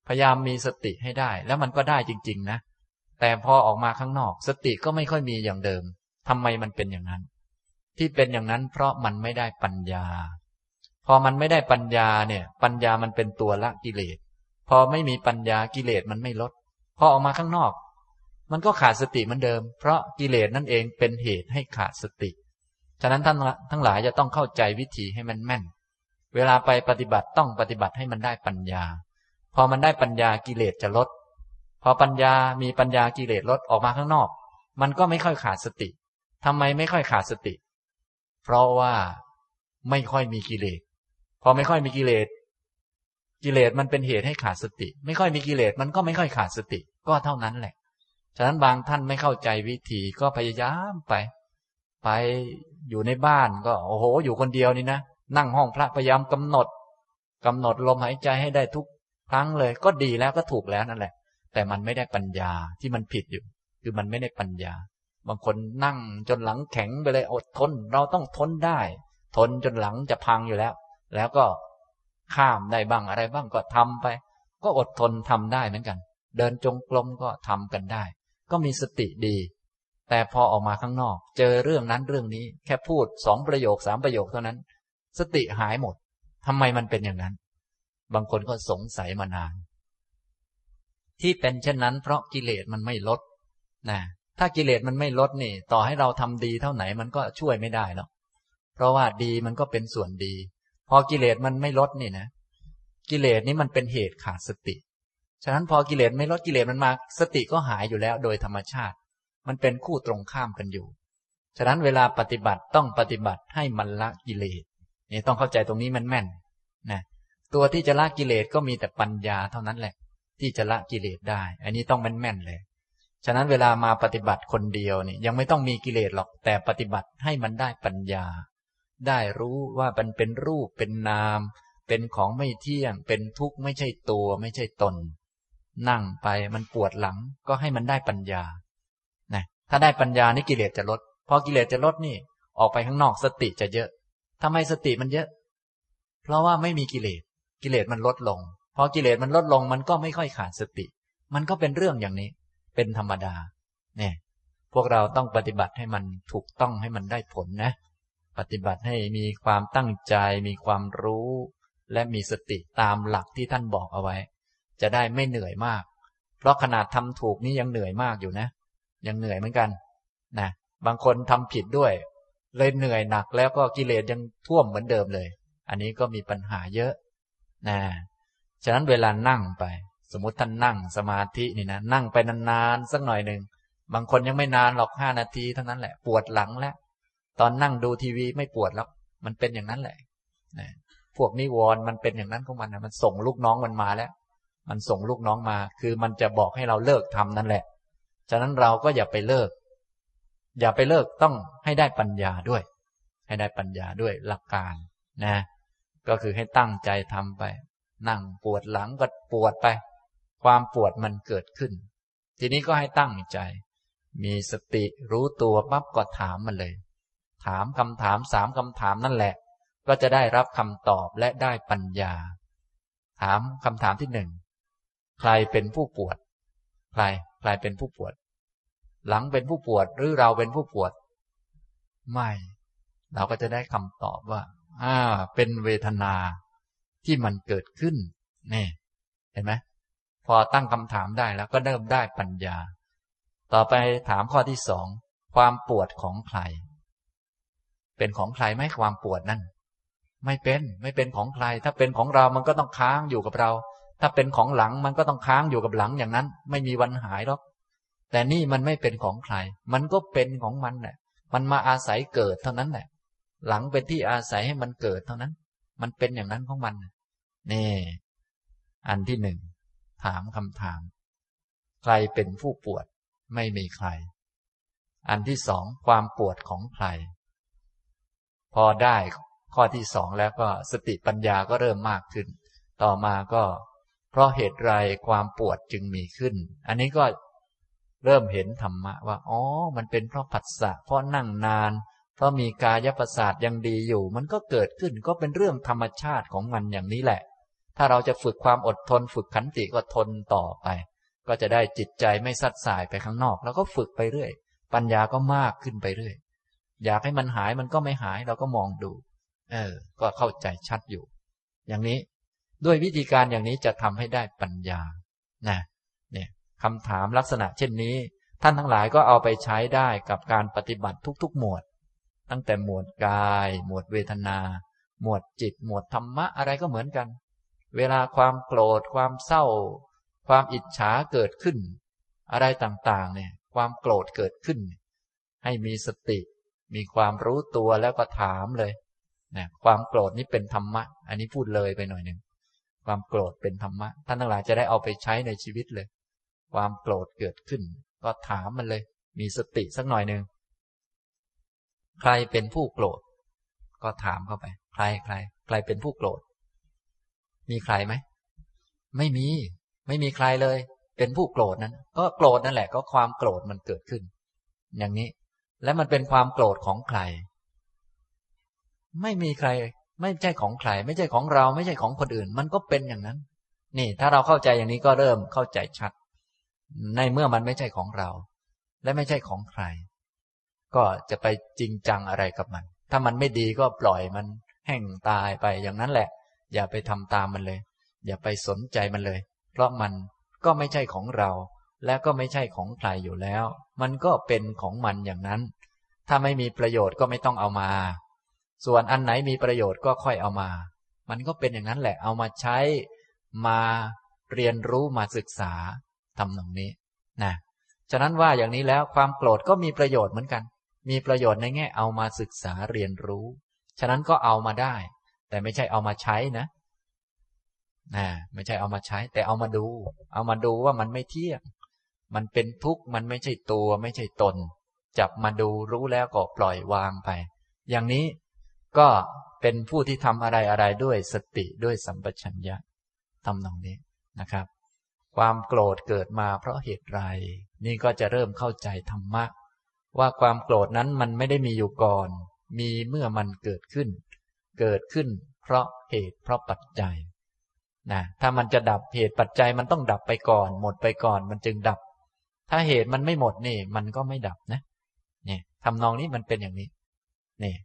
พยายามมีสติให้ได้แล้วมันก็ได้จริงๆนะแต่พอออกมาข้างนอกสติก็ไม่ค่อยมีอย่างเดิมทำไมมันเป็นอย่างนั้นที่เป็นอย่างนั้นเพราะมันไม่ได้ปัญญาพอมันไม่ได้ปัญญาเนี่ยปัญญามันเป็นตัวละกิเลสพอไม่มีปัญญากิเลสมันไม่ลดพอออกมาข้างนอกมันก็ขาดสติเหมือนเดิมเพราะกิเลสนั่นเองเป็นเหตุให้ขาดสติฉะนั้นท่านทั้งหลายจะต้องเข้าใจวิธีให้มันแม่นเวลาไปปฏิบัติต้องปฏิบัติให้มันได้ปัญญาพอมันได้ปัญญากิเลสจะลดพอปัญญามีปัญญากิเลสลดออกมาข้างนอกมันก็ไม่ค่อยขาดสติทำไมไม่ค่อยขาดสติเพราะว่าไม่ค่อยมีกิเลสพอไม่ค่อยมีกิเลสกิเลสมันเป็นเหตุให้ขาดสติไม่ค่อยมีกิเลสมันก็ไม่ค่อยขาดสติก็เท่านั้นแหละฉะนั้นบางท่านไม่เข้าใจวิธีก็พยายามไปไปอยู่ในบ้านก็โอ้โหอยู่คนเดียวนี่นะนั่งห้องพระพยายามกำหนดกำหนดลมหายใจให้ได้ทุกครั้งเลยก็ดีแล้วก็ถูกแล้วนั่นแหละแต่มันไม่ได้ปัญญาที่มันผิดอยู่คือมันไม่ได้ปัญญาบางคนนั่งจนหลังแข็งไปเลยอดทนเราต้องทนได้ทนจนหลังจะพังอยู่แล้วแล้วก็ข้ามได้บ้างอะไรบ้างก็ทำไปก็อดทนทำได้เหมือนกันเดินจงกรมก็ทำกันได้ก็มีสติดีแต่พอออกมาข้างนอกเจอเรื่องนั้นเรื่องนี้แค่พูดสองประโยคสามประโยคเท่านั้นสติหายหมดทำไมมันเป็นอย่างนั้นบางคนก็สงสัยมานานที่เป็นเช่นนั้นเพราะกิเลสมันไม่ลดนะถ้ากิเลสมันไม่ลดนี่ต่อให้เราทำดีเท่าไหนมันก็ช่วยไม่ได้หรอกเพราะว่าดีมันก็เป็นส่วนดีพอกิเลสมันไม่ลดนี่นะกิเลสนี้มันเป็นเหตุขาดสติฉะนั้นพอกิเลสไม่ลดกิเลสมันมาสติก็หายอยู่แล้วโดยธรรมชาติมันเป็นคู่ตรงข้ามกันอยู่ฉะนั้นเวลาปฏิบัติต้องปฏิบัติให้มันละกิเลสนี่ต้องเข้าใจตรงนี้มันแม่นนะตัวที่จะละกิเลสก็มีแต่ปัญญาเท่านั้นแหละที่จะละกิเลสได้อันนี้ต้องแม่นๆเลยฉะนั้นเวลามาปฏิบัติคนเดียวนี่ยังไม่ต้องมีกิเลสหรอกแต่ปฏิบัติให้มันได้ปัญญาได้รู้ว่ามันเป็นรูปเป็นนามเป็นของไม่เที่ยงเป็นทุกข์ไม่ใช่ตัวไม่ใช่ตนนั่งไปมันปวดหลังก็ให้มันได้ปัญญานะถ้าได้ปัญญานี่กิเลสจะลดพอกิเลสจะลดนี่ออกไปข้างนอกสติจะเยอะทำไมสติมันเยอะเพราะว่าไม่มีกิเลสกิเลสมันลดลงพอกิเลสมันลดลงมันก็ไม่ค่อยขาดสติมันก็เป็นเรื่องอย่างนี้เป็นธรรมดาเนี่ยพวกเราต้องปฏิบัติให้มันถูกต้องให้มันได้ผลนะปฏิบัติให้มีความตั้งใจมีความรู้และมีสติตามหลักที่ท่านบอกเอาไว้จะได้ไม่เหนื่อยมากเพราะขนาดทำถูกนี้ยังเหนื่อยมากอยู่นะยังเหนื่อยเหมือนกันนะบางคนทำผิดด้วยเลยเหนื่อยหนักแล้วก็กิเลสยังท่วมเหมือนเดิมเลยอันนี้ก็มีปัญหาเยอะนะฉะนั้นเวลานั่งไปสมมติท่านนั่งสมาธินี่นะนั่งไปนานๆสักหน่อยหนึ่งบางคนยังไม่นานหรอกห้านาทีเท่านั้นแหละปวดหลังแล้วตอนนั่งดูทีวีไม่ปวดแล้วมันเป็นอย่างนั้นแหละนะพวกนิวรณ์มันเป็นอย่างนั้นของมันนะมันส่งลูกน้องมันมาแล้วมันส่งลูกน้องมาคือมันจะบอกให้เราเลิกทำนั่นแหละฉะนั้นเราก็อย่าไปเลิกอย่าไปเลิกต้องให้ได้ปัญญาด้วยให้ได้ปัญญาด้วยหลักการนะก็คือให้ตั้งใจทำไปนั่งปวดหลังก็ปวดไปความปวดมันเกิดขึ้นทีนี้ก็ให้ตั้งใจมีสติรู้ตัวปั๊บก็ถามมันเลยถามคำถามสามคำถามนั่นแหละก็จะได้รับคำตอบและได้ปัญญาถามคำถามที่หนึ่งใครเป็นผู้ปวดใครใครเป็นผู้ปวดหลังเป็นผู้ปวดหรือเราเป็นผู้ปวดไม่เราก็จะได้คำตอบว่าอ่าเป็นเวทนาที่มันเกิดขึ้นนี่เห็นไหมพอตั้งคำถามได้แล้วก็เริ่มได้ปัญญาต่อไปถามข้อที่สองความปวดของใครเป็นของใครไหมความปวดนั่นไม่เป็นไม่เป็นของใครถ้าเป็นของเรามันก็ต้องค้างอยู่กับเราถ้าเป็นของหลังมันก็ต้องค้างอยู่กับหลังอย่างนั้นไม่มีวันหายหรอกแต่นี่มันไม่เป็นของใครมันก็เป็นของมันแหละมันมาอาศัยเกิดเท่านั้นแหละ หลังเป็นที่อาศัยให้มันเกิดเท่านั้นมันเป็นอย่างนั้นของมันนี่อันที่หนึ่งถามคำถามใครเป็นผู้ปวดไม่มีใครอันที่สองความปวดของใครพอได้ข้อที่สองแล้วก็สติปัญญาก็เริ่มมากขึ้นต่อมาก็เพราะเหตุไรความปวดจึงมีขึ้นอันนี้ก็เริ่มเห็นธรรมะว่าอ๋อมันเป็นเพราะผัสสะเพราะนั่งนานเพราะมีกายประสาทยังดีอยู่มันก็เกิดขึ้นก็เป็นเรื่องธรรมชาติของมันอย่างนี้แหละถ้าเราจะฝึกความอดทนฝึกขันติก็ทนต่อไปก็จะได้จิตใจไม่สัดสายไปข้างนอกแล้วก็ฝึกไปเรื่อยปัญญาก็มากขึ้นไปเรื่อยอยากให้มันหายมันก็ไม่หายเราก็มองดูเออก็เข้าใจชัดอยู่อย่างนี้ด้วยวิธีการอย่างนี้จะทำให้ได้ปัญญานะเนี่ยคำถามลักษณะเช่นนี้ท่านทั้งหลายก็เอาไปใช้ได้กับการปฏิบัติทุกๆหมวดตั้งแต่หมวดกายหมวดเวทนาหมวดจิตหมวดธรรมะอะไรก็เหมือนกันเวลาความโกรธความเศร้าความอิจฉาเกิดขึ้นอะไรต่างๆเนี่ยความโกรธเกิดขึ้นให้มีสติมีความรู้ตัวแล้วก็ถามเลยนะความโกรธนี้เป็นธรรมะอันนี้พูดเลยไปหน่อยนึงความโกรธเป็นธรรมะท่านทั้งหลายจะได้เอาไปใช้ในชีวิตเลยความโกรธเกิดขึ้นก็ถามมันเลยมีสติสักหน่อยนึงใครเป็นผู้โกรธก็ถามเข้าไปใครใครใครเป็นผู้โกรธมีใครไหมไม่มีไม่มีใครเลยเป็นผู้โกรธนั้นก็โกรธนั่นแหละก็ความโกรธมันเกิดขึ้นอย่างนี้และมันเป็นความโกรธของใครไม่มีใครไม่ใช่ของใครไม่ใช่ของเราไม่ใช่ของคนอื่นมันก็เป็นอย่างนั้นนี่ถ้าเราเข้าใจอย่างนี้ก็เริ่มเข้าใจชัดในเมื่อมันไม่ใช่ของเราและไม่ใช่ของใครก็จะไปจริงจังอะไรกับมันถ้ามันไม่ดีก็ปล่อยมันแห้งตายไปอย่างนั้นแหละอย่าไปทำตามมันเลยอย่าไปสนใจมันเลยเพราะมันก็ไม่ใช่ของเราและก็ไม่ใช่ของใครอยู่แล้วมันก็เป็นของมันอย่างนั้นถ้าไม่มีประโยชน์ก็ไม่ต้องเอามาส่วนอันไหนมีประโยชน์ก็ค่อยเอามามันก็เป็นอย่างนั้นแหละเอามาใช้มาเรียนรู้มาศึกษาทำตรงนี้นะฉะนั้นว่าอย่างนี้แล้วความโกรธก็มีประโยชน์เหมือนกันมีประโยชน์ในแง่เอามาศึกษาเรียนรู้ฉะนั้นก็เอามาได้แต่ไม่ใช่เอามาใช้นะนะไม่ใช่เอามาใช้แต่เอามาดูเอามาดูว่ามันไม่เที่ยงมันเป็นทุกข์มันไม่ใช่ตัวไม่ใช่ตนจับมาดูรู้แล้วก็ปล่อยวางไปอย่างนี้ก็เป็นผู้ที่ทำอะไรอะไรด้วยสติด้วยสัมปชัญญะทำตรงนี้นะครับความโกรธเกิดมาเพราะเหตุไรนี่ก็จะเริ่มเข้าใจธรรมะว่าความโกรธนั้นมันไม่ได้มีอยู่ก่อนมีเมื่อมันเกิดขึ้นเกิดขึ้นเพราะเหตุเพราะปัจจัยนะถ้ามันจะดับเหตุปัจจัยมันต้องดับไปก่อนหมดไปก่อนมันจึงดับถ้าเหตุมันไม่หมดนี่มันก็ไม่ดับนะนี่ทำนองนี้มันเป็นอย่างนี้นี่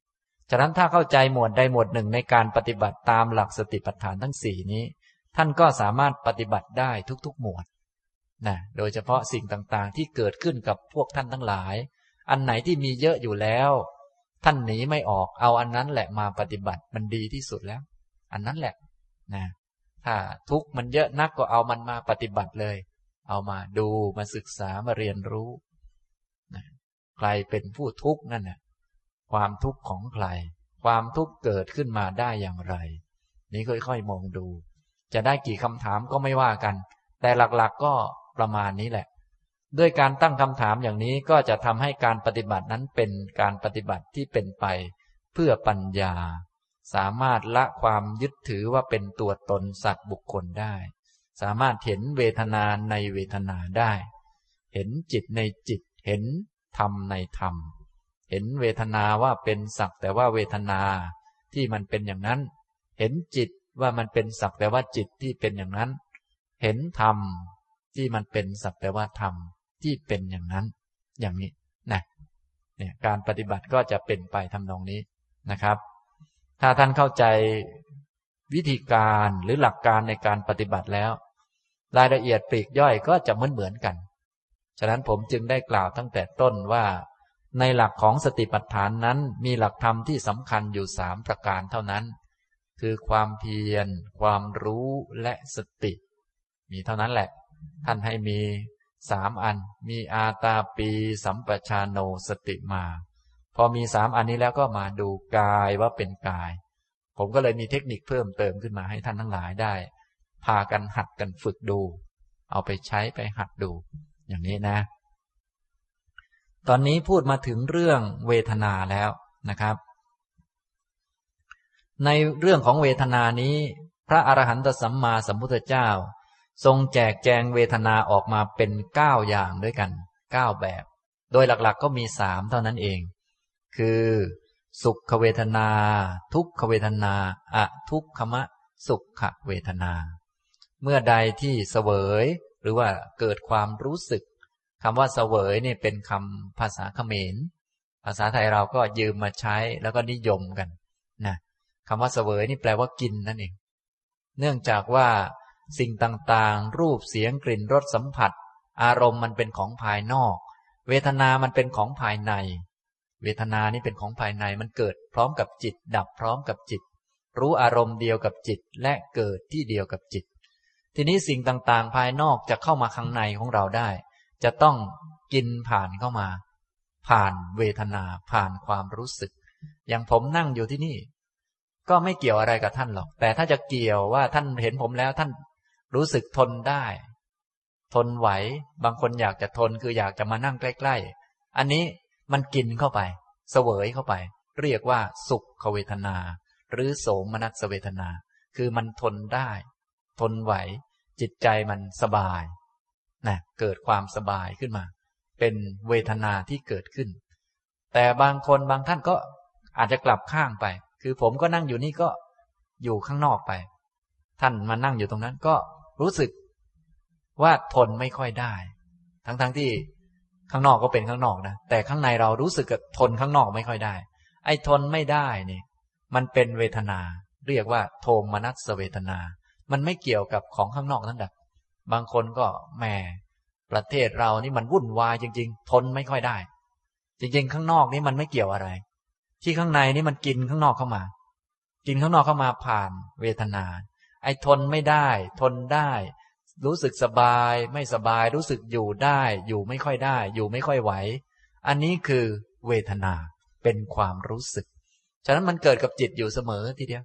ฉะนั้นถ้าเข้าใจหมวดใดหมวดหนึ่งในการปฏิบัติตามหลักสติปัฏฐานทั้งสี่นี้ท่านก็สามารถปฏิบัติได้ทุกๆหมวดนะโดยเฉพาะสิ่งต่างๆที่เกิดขึ้นกับพวกท่านทั้งหลายอันไหนที่มีเยอะอยู่แล้วท่านหนีไม่ออกเอาอันนั้นแหละมาปฏิบัติมันดีที่สุดแล้วอันนั้นแหละนะถ้าทุกข์มันเยอะนักก็เอามันมาปฏิบัติเลยเอามาดูมาศึกษามาเรียนรู้นะใครเป็นผู้ทุกข์นั่นน่ะความทุกข์ของใครความทุกข์เกิดขึ้นมาได้อย่างไรนี้ค่อยๆมองดูจะได้กี่คำถามก็ไม่ว่ากันแต่หลักๆก็ประมาณนี้แหละด้วยการตั้งคำถามอย่างนี้ก็จะทำให้การปฏิบัตินั้นเป็นการปฏิบัติที่เป็นไปเพื่อปัญญาสามารถละความยึดถือว่าเป็นตัวตนสัตว์บุคคลได้สามารถเห็นเวทนาในเวทนาได้เห็นจิตในจิตเห็นธรรมในธรรมเห็นเวทนาว่าเป็นสักแต่ว่าเวทนาที่มันเป็นอย่างนั้นเห็นจิตว่ามันเป็นสักแต่ว่าจิตที่เป็นอย่างนั้นเห็นธรรมที่มันเป็นสักแต่ว่าธรรมที่เป็นอย่างนั้นอย่างนี้นะเนี่ยการปฏิบัติก็จะเป็นไปทำนองนี้นะครับถ้าท่านเข้าใจวิธีการหรือหลักการในการปฏิบัติแล้วรายละเอียดปลีกย่อยก็จะเหมือนเหมือนกันฉะนั้นผมจึงได้กล่าวตั้งแต่ต้นว่าในหลักของสติปัฏฐานนั้นมีหลักธรรมที่สำคัญอยู่สามประการเท่านั้นคือความเพียรความรู้และสติมีเท่านั้นแหละท่านให้มีสามอันมีอาตาปีสัมปชาโนสติมา พอมีสามอันนี้แล้วก็มาดูกายว่าเป็นกายผมก็เลยมีเทคนิคเพิ่มเติมขึ้นมาให้ท่านทั้งหลายได้พากันหัดกันฝึกดูเอาไปใช้ไปหัดดูอย่างนี้นะตอนนี้พูดมาถึงเรื่องเวทนาแล้วนะครับในเรื่องของเวทนานี้พระอรหันตสัมมาสัมพุทธเจ้าทรงแจกแจงเวทนาออกมาเป็นเก้าอย่างด้วยกันเก้าแบบโดยหลักๆก็มีสามเท่านั้นเองคือสุขเวทนาทุกขเวทนาอทุกขมสุขเวทนาเมื่อใดที่เสวยหรือว่าเกิดความรู้สึกคำว่าเสวยนี่เป็นคำภาษาเขมรภาษาไทยเราก็ยืมมาใช้แล้วก็นิยมกันนะคำว่าเสวยนี่แปลว่ากินนั่นเองเนื่องจากว่าสิ่งต่างๆรูปเสียงกลิ่นรสสัมผัสอารมณ์มันเป็นของภายนอกเวทนามันเป็นของภายในเวทนานี่เป็นของภายในมันเกิดพร้อมกับจิตดับพร้อมกับจิตรู้อารมณ์เดียวกับจิตและเกิดที่เดียวกับจิตทีนี้สิ่งต่างๆภายนอกจะเข้ามาข้างในของเราได้จะต้องกินผ่านเข้ามาผ่านเวทนาผ่านความรู้สึกอย่างผมนั่งอยู่ที่นี่ก็ไม่เกี่ยวอะไรกับท่านหรอกแต่ถ้าจะเกี่ยวว่าท่านเห็นผมแล้วท่านรู้สึกทนได้ทนไหวบางคนอยากจะทนคืออยากจะมานั่งใกล้ๆอันนี้มันกินเข้าไปเสวยเข้าไปเรียกว่าสุขเวทนาหรือโสมนัสเวทนาคือมันทนได้ทนไหวจิตใจมันสบายนะเกิดความสบายขึ้นมาเป็นเวทนาที่เกิดขึ้นแต่บางคนบางท่านก็อาจจะกลับข้างไปคือผมก็นั่งอยู่นี่ก็อยู่ข้างนอกไปท่านมานั่งอยู่ตรงนั้นก็รู้สึกว่าทนไม่ค่อยได้ทั้งๆ ท, ที่ข้างนอกก็เป็นข้างนอกนะแต่ข้างในเรารู้สึกกับทนข้างนอกไม่ค่อยได้ไอ้ทนไม่ได้นี่มันเป็นเวทนาเรียกว่าโทมนัสเวทนามันไม่เกี่ยวกับของข้างนอกนั่นแหละบางคนก็แหมประเทศเรานี่มันวุ่นวายจริงๆทนไม่ค่อยได้จริงๆข้างนอกนี่มันไม่เกี่ยวอะไรที่ข้างในนี่มันกินข้างนอกเข้ามากินข้างนอกเข้ามาผ่านเวทนาไอ้ทนไม่ได้ทนได้รู้สึกสบายไม่สบายรู้สึกอยู่ได้อยู่ไม่ค่อยได้อยู่ไม่ค่อยไหวอันนี้คือเวทนาเป็นความรู้สึกฉะนั้นมันเกิดกับจิตอยู่เสมอทีเดียว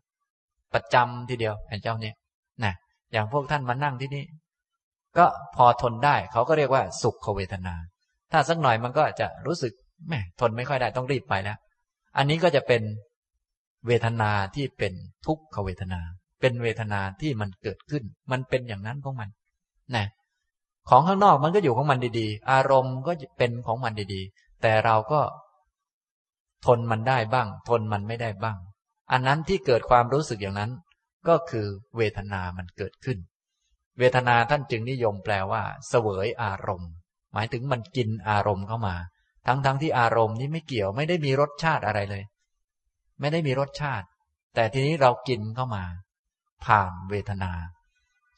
ประจำทีเดียวไอ้เจ้าเนี่ยนะอย่างพวกท่านมานั่งที่นี่ก็พอทนได้เขาก็เรียกว่าสุขเวทนาถ้าสักหน่อยมันก็อาจจะรู้สึกแหมทนไม่ค่อยได้ต้องรีบไปแล้วอันนี้ก็จะเป็นเวทนาที่เป็นทุกขเวทนาเป็นเวทนาที่มันเกิดขึ้นมันเป็นอย่างนั้นของมันนะของข้างนอกมันก็อยู่ของมันดีๆอารมณ์ก็เป็นของมันดีๆแต่เราก็ทนมันได้บ้างทนมันไม่ได้บ้างอันนั้นที่เกิดความรู้สึกอย่างนั้นก็คือเวทนามันเกิดขึ้นเวทนาท่านจึงนิยมแปลว่าเสวยอารมณ์หมายถึงมันกินอารมณ์เข้ามาทั้งๆ ท, ที่อารมณ์นี้ไม่เกี่ยวไม่ได้มีรสชาติอะไรเลยไม่ได้มีรสชาติแต่ทีนี้เรากินเข้ามาผ่านเวทนา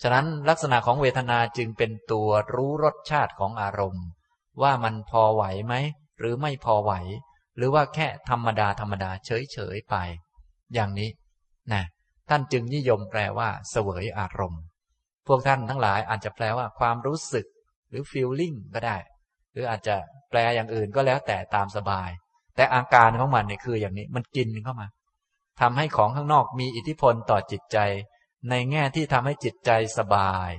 ฉะนั้นลักษณะของเวทนาจึงเป็นตัวรู้รสชาติของอารมณ์ว่ามันพอไหวไหมหรือไม่พอไหวหรือว่าแค่ธรรมดาธรรมดาเฉยๆไปอย่างนี้นะท่านจึงนิยมแปลว่าเสวยอารมณ์พวกท่านทั้งหลายอาจจะแปลว่าความรู้สึกหรือ feeling ก็ได้หรืออาจจะแปลอย่างอื่นก็แล้วแต่ตามสบายแต่อาการของมันเนี่ยคืออย่างนี้มันกินเข้ามาทำให้ของข้างนอกมีอิทธิพลต่อจิตใจในแง่ที่ทำให้จิตใจสบาย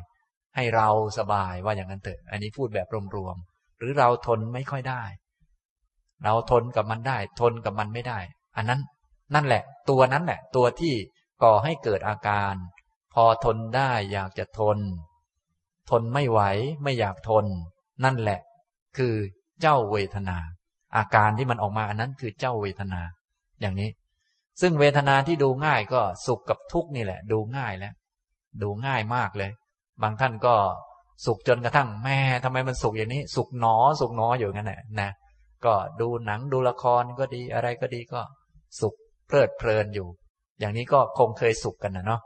ให้เราสบายว่าอย่างนั้นเถอะอันนี้พูดแบบรวมๆหรือเราทนไม่ค่อยได้เราทนกับมันได้ทนกับมันไม่ได้อันนั้นนั่นแหละตัวนั้นแหละตัวที่ก่อให้เกิดอาการพอทนได้อยากจะทนทนไม่ไหวไม่อยากทนนั่นแหละคือเจ้าเวทนาอาการที่มันออกมาอันนั้นคือเจ้าเวทนาอย่างนี้ซึ่งเวทนาที่ดูง่ายก็สุขกับทุกข์นี่แหละดูง่ายแล้วดูง่ายมากเลยบางท่านก็สุขจนกระทั่งแม่ทำไมมันสุขอย่างนี้สุขหนอสุขหนออยู่งั้นน่ะนะก็ดูหนังดูละครก็ดีอะไรก็ดีก็สุขเพลิดเพลินอยู่อย่างนี้ก็คงเคยสุขกันนะเนาะ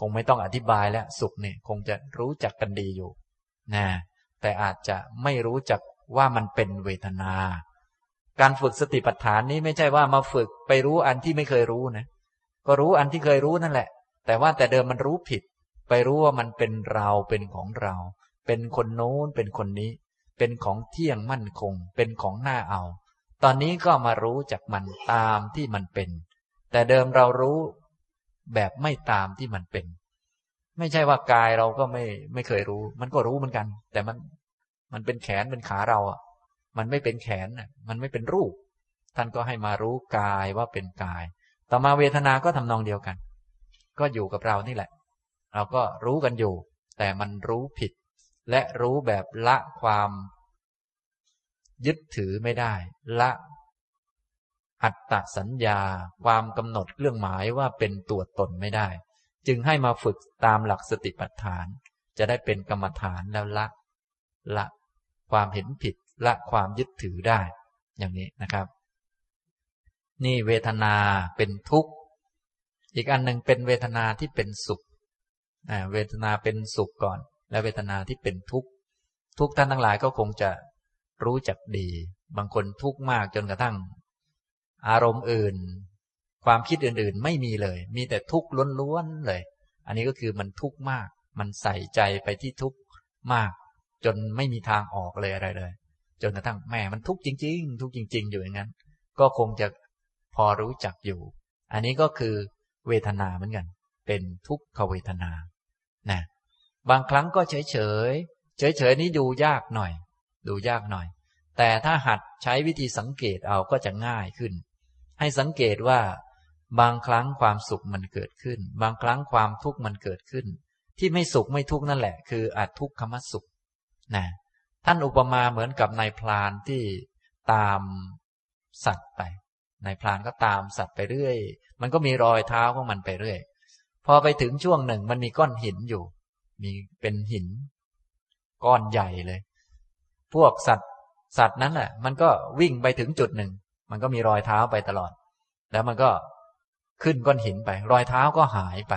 คงไม่ต้องอธิบายแล้วสุขนี่คงจะรู้จักกันดีอยู่นะแต่อาจจะไม่รู้จักว่ามันเป็นเวทนาการฝึกสติปัฏฐานนี้ไม่ใช่ว่ามาฝึกไปรู้อันที่ไม่เคยรู้นะก็รู้อันที่เคยรู้นั่นแหละแต่ว่าแต่เดิมมันรู้ผิดไปรู้ว่ามันเป็นเราเป็นของเราเป็นคนโน้นเป็นคนนี้เป็นของเที่ยงมั่นคงเป็นของหน้าเอา ตอนนี้ก็มารู้จากมันตามที่มันเป็นแต่เดิมเรารู้แบบไม่ตามที่มันเป็นไม่ใช่ว่ากายเราก็ไม่ไม่เคยรู้มันก็รู้เหมือนกันแต่มันมันเป็นแขนเป็นขาเราอ่ะมันไม่เป็นแขนน่ะมันไม่เป็นรูปท่านก็ให้มารู้กายว่าเป็นกายต่อมาเวทนาก็ทำนองเดียวกันก็อยู่กับเรานี่แหละเราก็รู้กันอยู่แต่มันรู้ผิดและรู้แบบละความยึดถือไม่ได้ละอัตตสัญญาความกำหนดเครื่องหมายว่าเป็นตัวตนไม่ได้จึงให้มาฝึกตามหลักสติปัฏฐานจะได้เป็นกรรมฐานแล้วละละความเห็นผิดละความยึดถือได้อย่างนี้นะครับนี่เวทนาเป็นทุกข์อีกอันหนึ่งเป็นเวทนาที่เป็นสุขอ่าเวทนาเป็นสุขก่อนแล้วเวทนาที่เป็นทุกข์ทุกท่านทั้งหลายก็คงจะรู้จักดีบางคนทุกข์มากจนกระทั่งอารมณ์อื่นความคิดอื่นๆไม่มีเลยมีแต่ทุกข์ล้วนๆเลยอันนี้ก็คือมันทุกข์มากมันใส่ใจไปที่ทุกข์มากจนไม่มีทางออกเลยอะไรเลยจนกระทั่งแม่มันทุกข์จริงๆทุกข์จริงๆอยู่อย่างนั้นก็คงจะพอรู้จักอยู่อันนี้ก็คือเวทนาเหมือนกันเป็นทุกขเวทนานะบางครั้งก็เฉยเฉยเฉยเฉยนี้ดูยากหน่อยดูยากหน่อยแต่ถ้าหัดใช้วิธีสังเกตเอาก็จะง่ายขึ้นให้สังเกตว่าบางครั้งความสุขมันเกิดขึ้นบางครั้งความทุกข์มันเกิดขึ้นที่ไม่สุขไม่ทุกข์นั่นแหละคืออทุกขมสุขนะท่านอุปมาเหมือนกับนายพรานที่ตามสัตว์ไปนายพรานก็ตามสัตว์ไปเรื่อยมันก็มีรอยเท้าของมันไปเรื่อยพอไปถึงช่วงหนึ่งมันมีก้อนหินอยู่มีเป็นหินก้อนใหญ่เลยพวกสัตว์สัตว์นั้นแหละมันก็วิ่งไปถึงจุดหนึ่งมันก็มีรอยเท้าไปตลอดแล้วมันก็ขึ้นก้อนหินไปรอยเท้าก็หายไป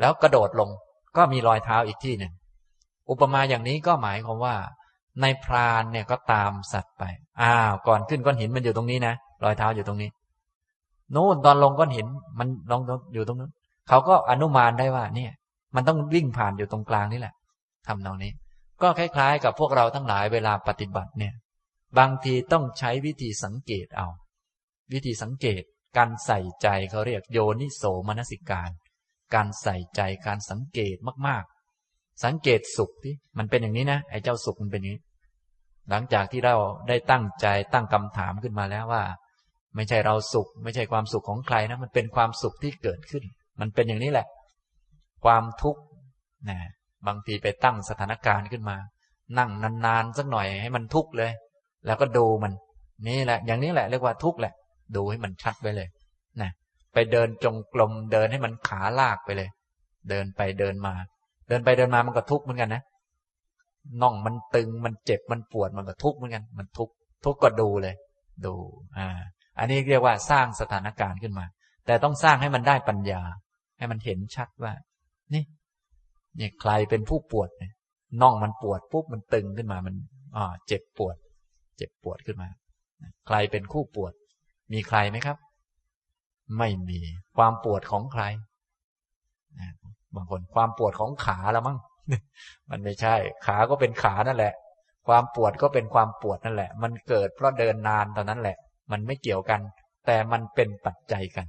แล้วกระโดดลงก็มีรอยเท้าอีกที่หนึ่งอุปมาอย่างนี้ก็หมายความว่านายพรานเนี่ยก็ตามสัตว์ไปอ้าวก่อนขึ้นก้อนหินมันอยู่ตรงนี้นะรอยเท้าอยู่ตรงนี้โน่นตอนลงก้อนหินมันลงอยู่ตรงนั้นเขาก็อนุมานได้ว่าเนี่ยมันต้องวิ่งผ่านอยู่ตรงกลางนี่แหละทำตรงนี้ก็คล้ายๆกับพวกเราทั้งหลายเวลาปฏิบัติเนี่ยบางทีต้องใช้วิธีสังเกตเอาวิธีสังเกตการใส่ใจเขาเรียกโยนิโสมนสิการการใส่ใจการสังเกตมากๆสังเกตสุขที่มันเป็นอย่างนี้นะไอ้เจ้าสุขมันเป็นอย่างนี้หลังจากที่เราได้ตั้งใจตั้งคำถามขึ้นมาแล้วว่าไม่ใช่เราสุขไม่ใช่ความสุขของใครนะมันเป็นความสุขที่เกิดขึ้นมันเป็นอย่างนี้แหละความทุกข์นะบางทีไปตั้งสถานการณ์ขึ้นมานั่งนานๆสักหน่อยให้มันทุกข์เลยแล้วก็ดูมันนี่แหละอย่างนี้แหละเรียกว่าทุกข์แหละดูให้มันชัดไปเลยนะไปเดินจงกรมเดินให้มันขาลากไปเลยเดินไปเดินมาเดินไปเดินมามันก็ทุกข์เหมือนกันนะน่องมันตึงมันเจ็บมันปวดมันก็ทุกข์เหมือนกันมันทุกข์ทุกข์ก็ดูเลยดูอ่าอันนี้เรียกว่าสร้างสถานการณ์ขึ้นมาแต่ต้องสร้างให้มันได้ปัญญาให้มันเห็นชัดว่านี่เนี่ยใครเป็นผู้ปวดเนี่ยน่องมันปวดปุ๊บมันตึงขึ้นมามันอ่าเจ็บปวดเจ็บปวดขึ้นมาใครเป็นคู่ปวดมีใครไหมครับไม่มีความปวดของใครบางคนความปวดของขาแล้วมั้งมันไม่ใช่ขาก็เป็นขานั่นแหละความปวดก็เป็นความปวดนั่นแหละมันเกิดเพราะเดินนานตอนนั้นแหละมันไม่เกี่ยวกันแต่มันเป็นปัจจัยกัน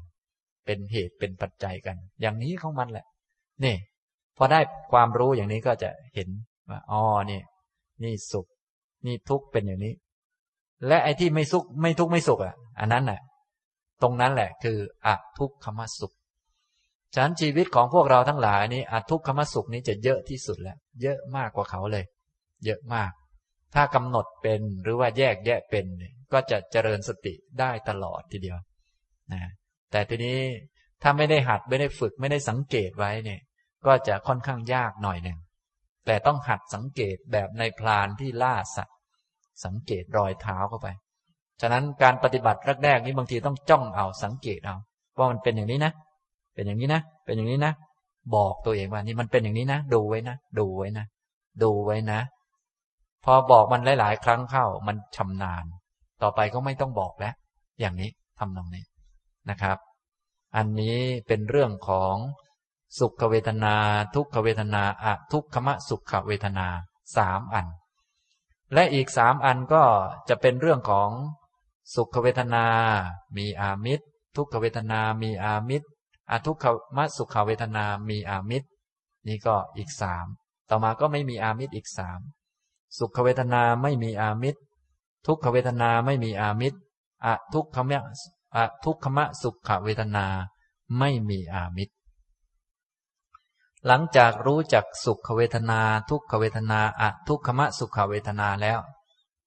เป็นเหตุเป็นปัจจัยกันอย่างนี้ของมันแหละนี่พอได้ความรู้อย่างนี้ก็จะเห็นว่าอ๋อนี่นี่สุขนี่ทุกข์เป็นอย่างนี้และไอ้ที่ไม่สุขไม่ทุกข์ไม่สุขอ่ะอันนั้นน่ะตรงนั้นแหละคืออทุกขมสุขฉะนั้นชีวิตของพวกเราทั้งหลายนี้อทุกขมสุขนี้จะเยอะที่สุดแล้วเยอะมากกว่าเขาเลยเยอะมากถ้ากำหนดเป็นหรือว่าแยกแยะเป็นก็จะเจริญสติได้ตลอดทีเดียวนะแต่ทีนี้ถ้าไม่ได้หัดไม่ได้ฝึกไม่ได้สังเกตไว้เนี่ยก็จะค่อนข้างยากหน่อยหนึ่งแต่ต้องหัดสังเกตแบบในพรานที่ล่าสัตว์สังเกตรอยเท้าเข้าไปฉะนั้นการปฏิบัติแรกๆนี้บางทีต้องจ้องเอาสังเกตเอาว่ามันเป็นอย่างนี้นะเป็นอย่างนี้นะเป็นอย่างนี้นะบอกตัวเองว่านี่มันเป็นอย่างนี้นะดูไว้นะดูไว้นะดูไว้นะพอบอกมันหลายๆครั้งเข้ามันชำนาญต่อไปก็ไม่ต้องบอกแล้วอย่างนี้ทำตรงนี้นะครับอันนี้เป็นเรื่องของสุขเวทนาทุกขเวทนาอทุกขมสุขเวทนาสามอันและอีกสามอันก็จะเป็นเรื่องของ สุขเวทนามีอามิตรทุกขเวทนามีอามิตรอทุกขมสุขเวทนามีอามิตรนี่ก็อีกสามต่อมาก็ไม่มีอามิตรอีกสามสุขเวทนาไม่มีอามิตรทุกขเวทนาไม่มีอามิตรอทุกขมอทุกขมสุขเวทนาไม่มีอามิตรหลังจากรู้จักสุขเวทนาทุกขเวทนาอทุกขมสุขเวทนาแล้ว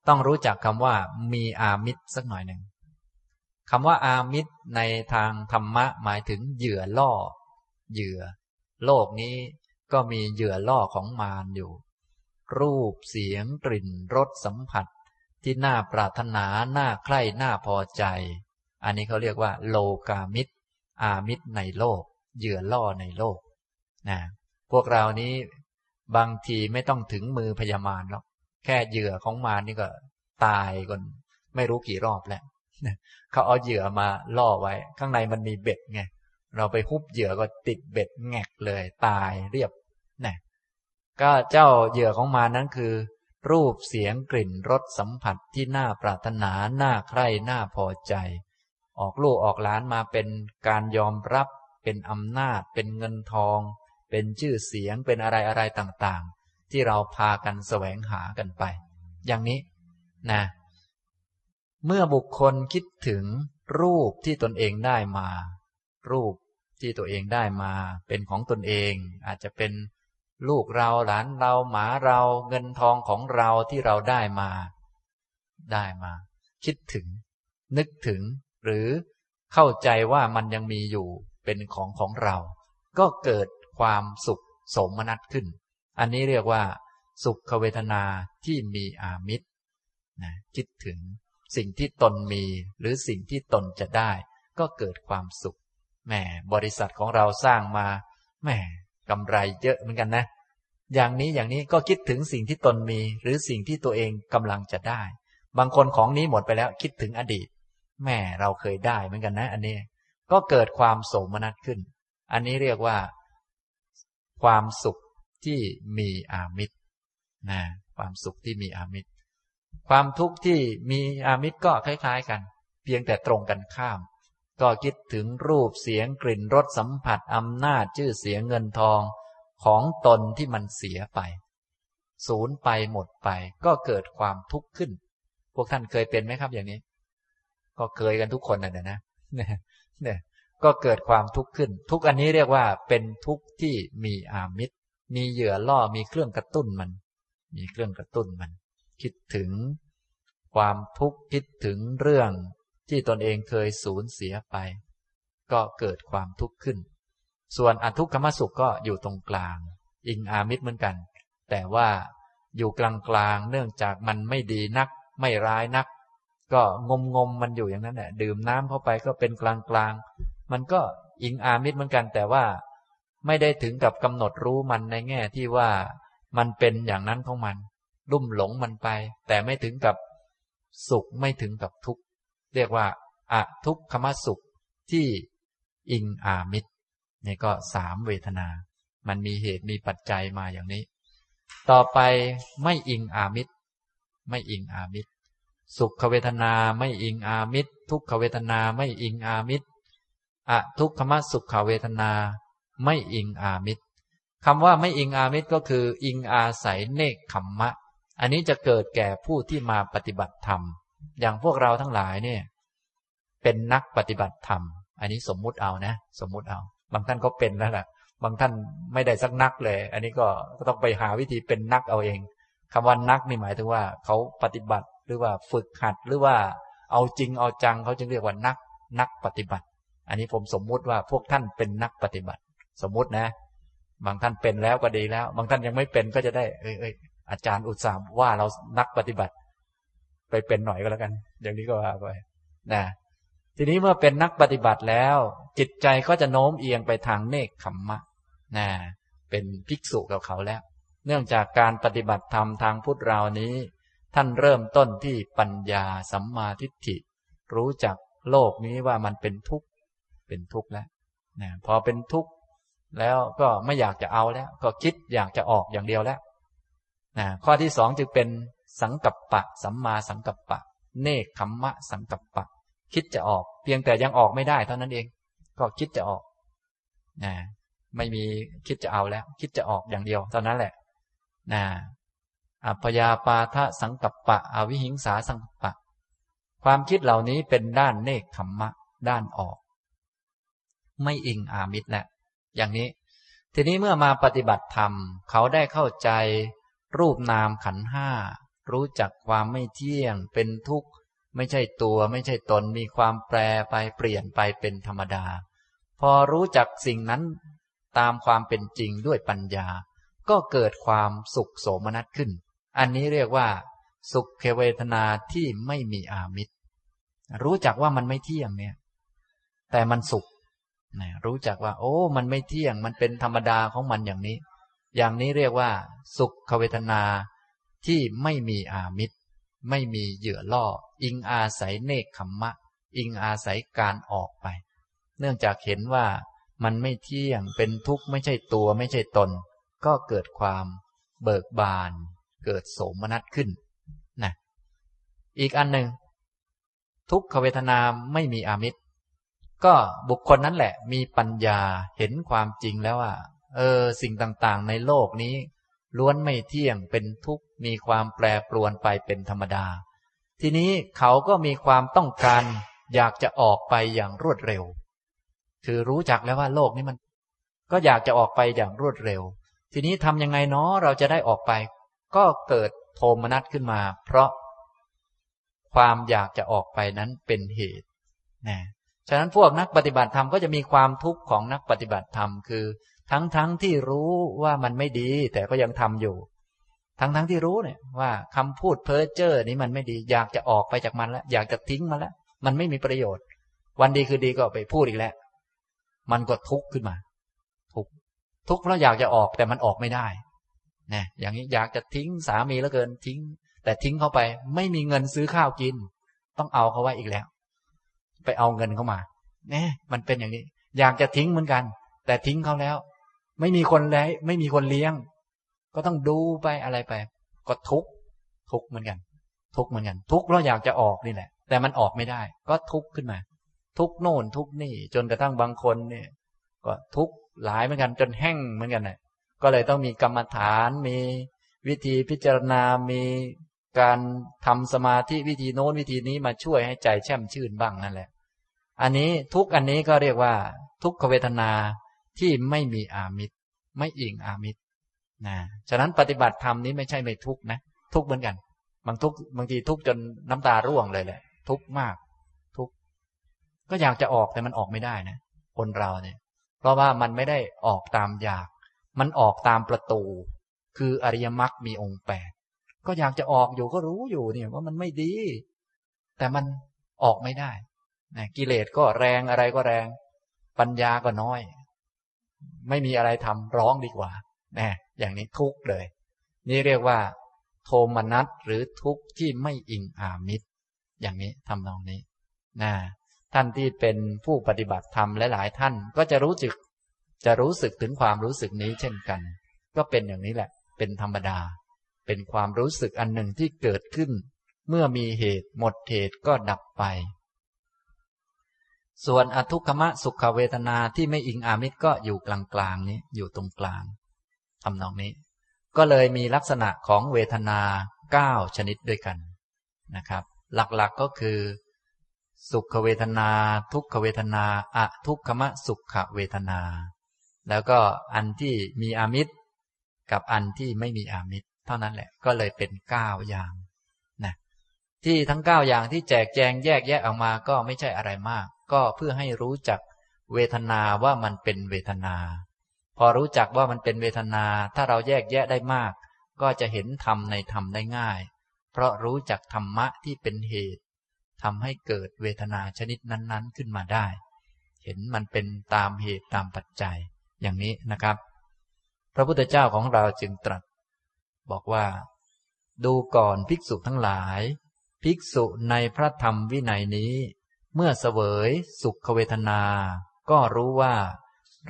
ต้องรู้จักคำว่ามีอามิตรสักหน่อยหนึ่งคำว่าอามิตรในทางธรรมะหมายถึงเหยื่อล่อเหยื่อโลกนี้ก็มีเหยื่อล่อของมารอยู่รูปเสียงกลิ่นรสสัมผัสที่น่าปรารถนาน่าใคร่น่าพอใจอันนี้เขาเรียกว่าโลกามิตรอามิตรในโลกเหยื่อล่อในโลกนะพวกเรานี้บางทีไม่ต้องถึงมือพยามารหรอกแค่เหยื่อของมารนี่ก็ตายกันไม่รู้กี่รอบแล้วเขาเอาเหยื่อมาล่อไว้ข้างในมันมีเบ็ดไงเราไปฮุบเหยื่อก็ติดเบ็ดแงกเลยตายเรียบนะก็เจ้าเหยื่อของมารนั้นคือรูปเสียงกลิ่นรสสัมผัสที่น่าปรารถนาน่าใคร่น่าพอใจออกลูกออกหลานมาเป็นการยอมรับเป็นอำนาจเป็นเงินทองเป็นชื่อเสียงเป็นอะไรอะไรต่างๆที่เราพากันแสวงหากันไปอย่างนี้นะเมื่อบุคคลคิดถึงรูปที่ตนเองได้มารูปที่ตัวเองได้มาเป็นของตนเองอาจจะเป็นลูกเราหลานเราหมาเราเงินทองของเราที่เราได้มาได้มาคิดถึงนึกถึงหรือเข้าใจว่ามันยังมีอยู่เป็นของของเราก็เกิดความสุขสมนัสขึ้นอันนี้เรียกว่าสุขเวทนาที่มีอามิตรนะคิดถึงสิ่งที่ตนมีหรือสิ่งที่ตนจะได้ก็เกิดความสุขแหมบริษัทของเราสร้างมาแหมกำไรเยอะเหมือนกันนะอย่างนี้อย่างนี้ก็คิดถึงสิ่งที่ตนมีหรือสิ่งที่ตัวเองกำลังจะได้บางคนของนี้หมดไปแล้วคิดถึงอดีตแหมเราเคยได้เหมือนกันนะอันนี้ก็เกิดความโสมนัสขึ้นอันนี้เรียกว่าความสุขที่มีอามิตรนะความสุขที่มีอามิตรความทุกข์ที่มีอามิตรก็คล้ายๆกันเพียงแต่ตรงกันข้ามก็คิดถึงรูปเสียงกลิ่นรสสัมผัสอำนาจชื่อเสียงเงินทองของตนที่มันเสียไปสูญไปหมดไปก็เกิดความทุกข์ขึ้นพวกท่านเคยเป็นไหมครับอย่างนี้ก็เคยกันทุกคนน่ะนะเนี่ยก็เกิดความทุกข์ขึ้นทุกอันนี้เรียกว่าเป็นทุกข์ที่มีอามิตรมีเหยื่อล่อมีเครื่องกระตุ้นมันมีเครื่องกระตุ้นมันคิดถึงความทุกข์คิดถึงเรื่องที่ตนเองเคยสูญเสียไปก็เกิดความทุกข์ขึ้นส่วนอทุกขมสุขก็อยู่ตรงกลางอิงอามิตรเหมือนกันแต่ว่าอยู่กลางๆเนื่องจากมันไม่ดีนักไม่ร้ายนักก็งมงมมันอยู่อย่างนั้นแหละดื่มน้ำเข้าไปก็เป็นกลางๆมันก็อิงอามิตรเหมือนกันแต่ว่าไม่ได้ถึงกับกำหนดรู้มันในแง่ที่ว่ามันเป็นอย่างนั้นของมันลุ่มหลงมันไปแต่ไม่ถึงกับสุขไม่ถึงกับทุกข์เรียกว่าอทุกขมสุขที่อิงอามิตรนี่ก็สามเวทนามันมีเหตุมีปัจจัยมาอย่างนี้ต่อไปไม่อิงอามิตรไม่อิงอามิตรสุขเวทนาไม่อิงอามิตรทุกขเวทนาไม่อิงอามิตรอทุกขมสุขเวทนาไม่อิงอามิตรคำว่าไม่อิงอามิตรก็คืออิงอาศัยเนกขัมมะอันนี้จะเกิดแก่ผู้ที่มาปฏิบัติธรรมอย่างพวกเราทั้งหลายเนี่ยเป็นนักปฏิบัติธรรมอันนี้สมมุติเอานะสมมุติเอาบางท่านก็เป็นแล้วล่ะบางท่านไม่ได้สักนักเลยอันนี้ก็ต้องไปหาวิธีเป็นนักเอาเองคำว่านักนี่หมายถึงว่าเขาปฏิบัติหรือว่าฝึกหัดหรือว่าเอาจริงเอาจังเขาจึงเรียกว่านักนักปฏิบัติอันนี้ผมสมมุติว่าพวกท่านเป็นนักปฏิบัติสมมุตินะบางท่านเป็นแล้วก็ดีแล้วบางท่านยังไม่เป็นก็จะได้เอ้ยเอ้ยอาจารย์อุตส่าห์ว่าเรานักปฏิบัติไปเป็นหน่อยก็แล้วกันอย่างนี้ก็ว่าไปนะทีนี้เมื่อเป็นนักปฏิบัติแล้วจิตใจก็จะโน้มเอียงไปทางเนกขัมมะนะเป็นภิกษุกับเขาแล้วเนื่องจากการปฏิบัติธรรมทางพุทธเรานี้ท่านเริ่มต้นที่ปัญญาสัมมาทิฏฐิรู้จักโลกนี้ว่ามันเป็นทุกข์เป็นทุกข์แล้วนะพอเป็นทุกข์แล้วก็ไม่อยากจะเอาแล้วก็คิดอยากจะออกอย่างเดียวแล้วนะข้อที่สองจึงเป็นสังกัปปะสัมมาสังกัปปะ เนกขัมมะสังกัปปะคิดจะออกเพียงแต่ยังออกไม่ได้เท่านั้นเองก็คิดจะออกนะไม่มีคิดจะเอาแล้วคิดจะออกอย่างเดียวเท่านั้นแหละนะอัพยาปาทะสังกัปปะอวิหิงสาสังกัปปะความคิดเหล่านี้เป็นด้านเนกขัมมะด้านออกไม่อิงอามิตรแหละอย่างนี้ทีนี้เมื่อมาปฏิบัติธรรมเขาได้เข้าใจรูปนามขันธ์ห้ารู้จักความไม่เที่ยงเป็นทุกข์ไม่ใช่ตัวไม่ใช่ตนมีความแปรไปเปลี่ยนไปเป็นธรรมดาพอรู้จักสิ่งนั้นตามความเป็นจริงด้วยปัญญาก็เกิดความสุขโสมนัสขึ้นอันนี้เรียกว่าสุขเวทนาที่ไม่มีอามิตรรู้จักว่ามันไม่เที่ยงเนี่ยแต่มันสุขรู้จักว่าโอ้มันไม่เที่ยงมันเป็นธรรมดาของมันอย่างนี้อย่างนี้เรียกว่าสุขเวทนาที่ไม่มีอามิตรไม่มีเหยื่อล่ออิงอาศัยเนกขัมมะอิงอาศัยการออกไปเนื่องจากเห็นว่ามันไม่เที่ยงเป็นทุกข์ไม่ใช่ตัวไม่ใช่ตนก็เกิดความเบิกบานเกิดโสมนัสขึ้นนะอีกอันหนึ่งทุกขเวทนาไม่มีอามิตรก็บุคคลนั้นแหละมีปัญญาเห็นความจริงแล้วว่าเออสิ่งต่างๆในโลกนี้ล้วนไม่เที่ยงเป็นทุกข์มีความแปรปรวนไปเป็นธรรมดาทีนี้เขาก็มีความต้องการอยากจะออกไปอย่างรวดเร็วคือรู้จักแล้วว่าโลกนี้มันก็อยากจะออกไปอย่างรวดเร็วทีนี้ทำยังไงเนาะเราจะได้ออกไปก็เกิดโทมนัสขึ้นมาเพราะความอยากจะออกไปนั้นเป็นเหตุนะฉะนั้นพวกนักปฏิบัติธรรมก็จะมีความทุกข์ของนักปฏิบัติธรรมคือทั้งๆ ท, ที่รู้ว่ามันไม่ดีแต่ก็ยังทำอยู่ทั้งๆ ท, ที่รู้เนี่ยว่าคำพูดเพ้อเจ้อนี้มันไม่ดีอยากจะออกไปจากมันแล้วอยากจะทิ้งมันแล้วมันไม่มีประโยชน์วันดีคือดีก็ไปพูดอีกแล้วมันก็ทุกข์ขึ้นมาทุกข์ทุกข์เพราะอยากจะออกแต่มันออกไม่ได้นะอย่างนี้อยากจะทิ้งสามีเหลือเกินทิ้งแต่ทิ้งเข้าไปไม่มีเงินซื้อข้าวกินต้องเอาเขาไว้อีกแล้วไปเอาเงินเข้ามาเนี่ยมันเป็นอย่างนี้อยากจะทิ้งเหมือนกันแต่ทิ้งเขาแล้วไม่มีคนเลี้ยงไม่มีคนเลี้ยงก็ต้องดูไปอะไรไปก็ทุกข์ทุกข์เหมือนกันทุกข์เหมือนกันทุกข์เพราะอยากจะออกนี่แหละแต่มันออกไม่ได้ก็ทุกข์ขึ้นมาทุกโน่นทุกนี่จนกระทั่งบางคนเนี่ยก็ทุกข์หลายเหมือนกันจนแห้งเหมือนกันน่ะก็เลยต้องมีกรรมฐานมีวิธีพิจารณามีการทำสมาธิวิธีโน้นวิธีนี้มาช่วยให้ใจแช่มชื่นบ้างนั่นแหละอันนี้ทุกอันนี้ก็เรียกว่าทุกขเวทนาที่ไม่มีอามิตรไม่อิงอามิตรนะฉะนั้นปฏิบัติธรรมนี้ไม่ใช่ไม่ทุกนะทุกเหมือนกันบางทุกบางทีทุกจนน้ำตาร่วงเลยแหละทุกมากทุกก็อยากจะออกแต่มันออกไม่ได้นะคนเราเนี่ยเพราะว่ามันไม่ได้ออกตามอยากมันออกตามประตูคืออริยมรรคมีองค์แปดก็อยากจะออกอยู่ก็รู้อยู่เนี่ยว่ามันไม่ดีแต่มันออกไม่ได้นะกิเลสก็แรงอะไรก็แรงปัญญาก็น้อยไม่มีอะไรทำร้องดีกว่านะอย่างนี้ทุกข์เลยนี่เรียกว่าโทมนัสหรือทุกข์ที่ไม่อิงอามิตรอย่างนี้ทำนองนี้นะท่านที่เป็นผู้ปฏิบัติธรรมหลายๆท่านก็จะรู้สึกจะรู้สึกถึงความรู้สึกนี้เช่นกันก็เป็นอย่างนี้แหละเป็นธรรมดาเป็นความรู้สึกอันหนึ่งที่เกิดขึ้นเมื่อมีเหตุหมดเหตุก็ดับไปส่วนอทุกขมะสุขเวทนาที่ไม่อิงอามิตรก็อยู่กลางๆนี้อยู่ตรงกลางทำนองนี้ก็เลยมีลักษณะของเวทนาเก้าชนิดด้วยกันนะครับหลักๆ ก, ก็คือสุขเวทนาทุกขเวทนาอทุกขมะสุขเวทนาแล้วก็อันที่มีอามิตรกับอันที่ไม่มีอามิตรเท่านั้นแหละก็เลยเป็นเก้าอย่างนะที่ทั้งเก้าอย่างที่แจกแจงแยกแยะออกมาก็ไม่ใช่อะไรมากก็เพื่อให้รู้จักเวทนาว่ามันเป็นเวทนาพอรู้จักว่ามันเป็นเวทนาถ้าเราแยกแยะได้มากก็จะเห็นธรรมในธรรมได้ง่ายเพราะรู้จักธรรมะที่เป็นเหตุทำให้เกิดเวทนาชนิดนั้นๆขึ้นมาได้เห็นมันเป็นตามเหตุตามปัจจัยอย่างนี้นะครับพระพุทธเจ้าของเราจึงตรัสบอกว่าดูก่อนภิกษุทั้งหลายภิกษุในพระธรรมวินัยนี้เมื่อเสวยสุขเวทนาก็รู้ว่า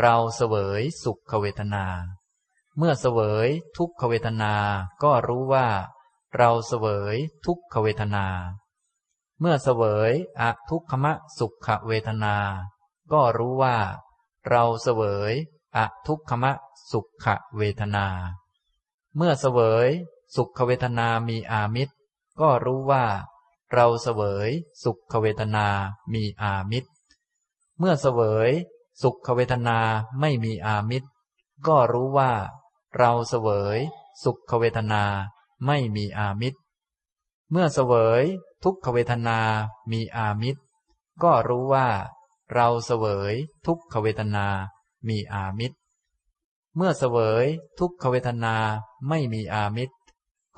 เราเสวยสุขเวทนาเมื่อเสวยทุกขเวทนาก็รู้ว่าเราเสวยทุกขเวทนา มื่อเสวยอทุกขมสุขเวทนาก็รู้ว่าเราเสวยอทุกขมสุขเวทนาเมื่อเสวยสุขเวทนามีอามิตรก็รู้ว่าเราเสวยสุขเวทนามีอามิตรเมื่อเสวยสุขเวทนาไม่มีอามิตรก็รู้ว่าเราเสวยสุขเวทนาไม่มีอามิตรเมื่อเสวยทุกขเวทนามีอามิตรก็รู้ว่าเราเสวยทุกขเวทนามีอามิตรเมื่อเสวยทุกขเวทนาไม่มีอามิตร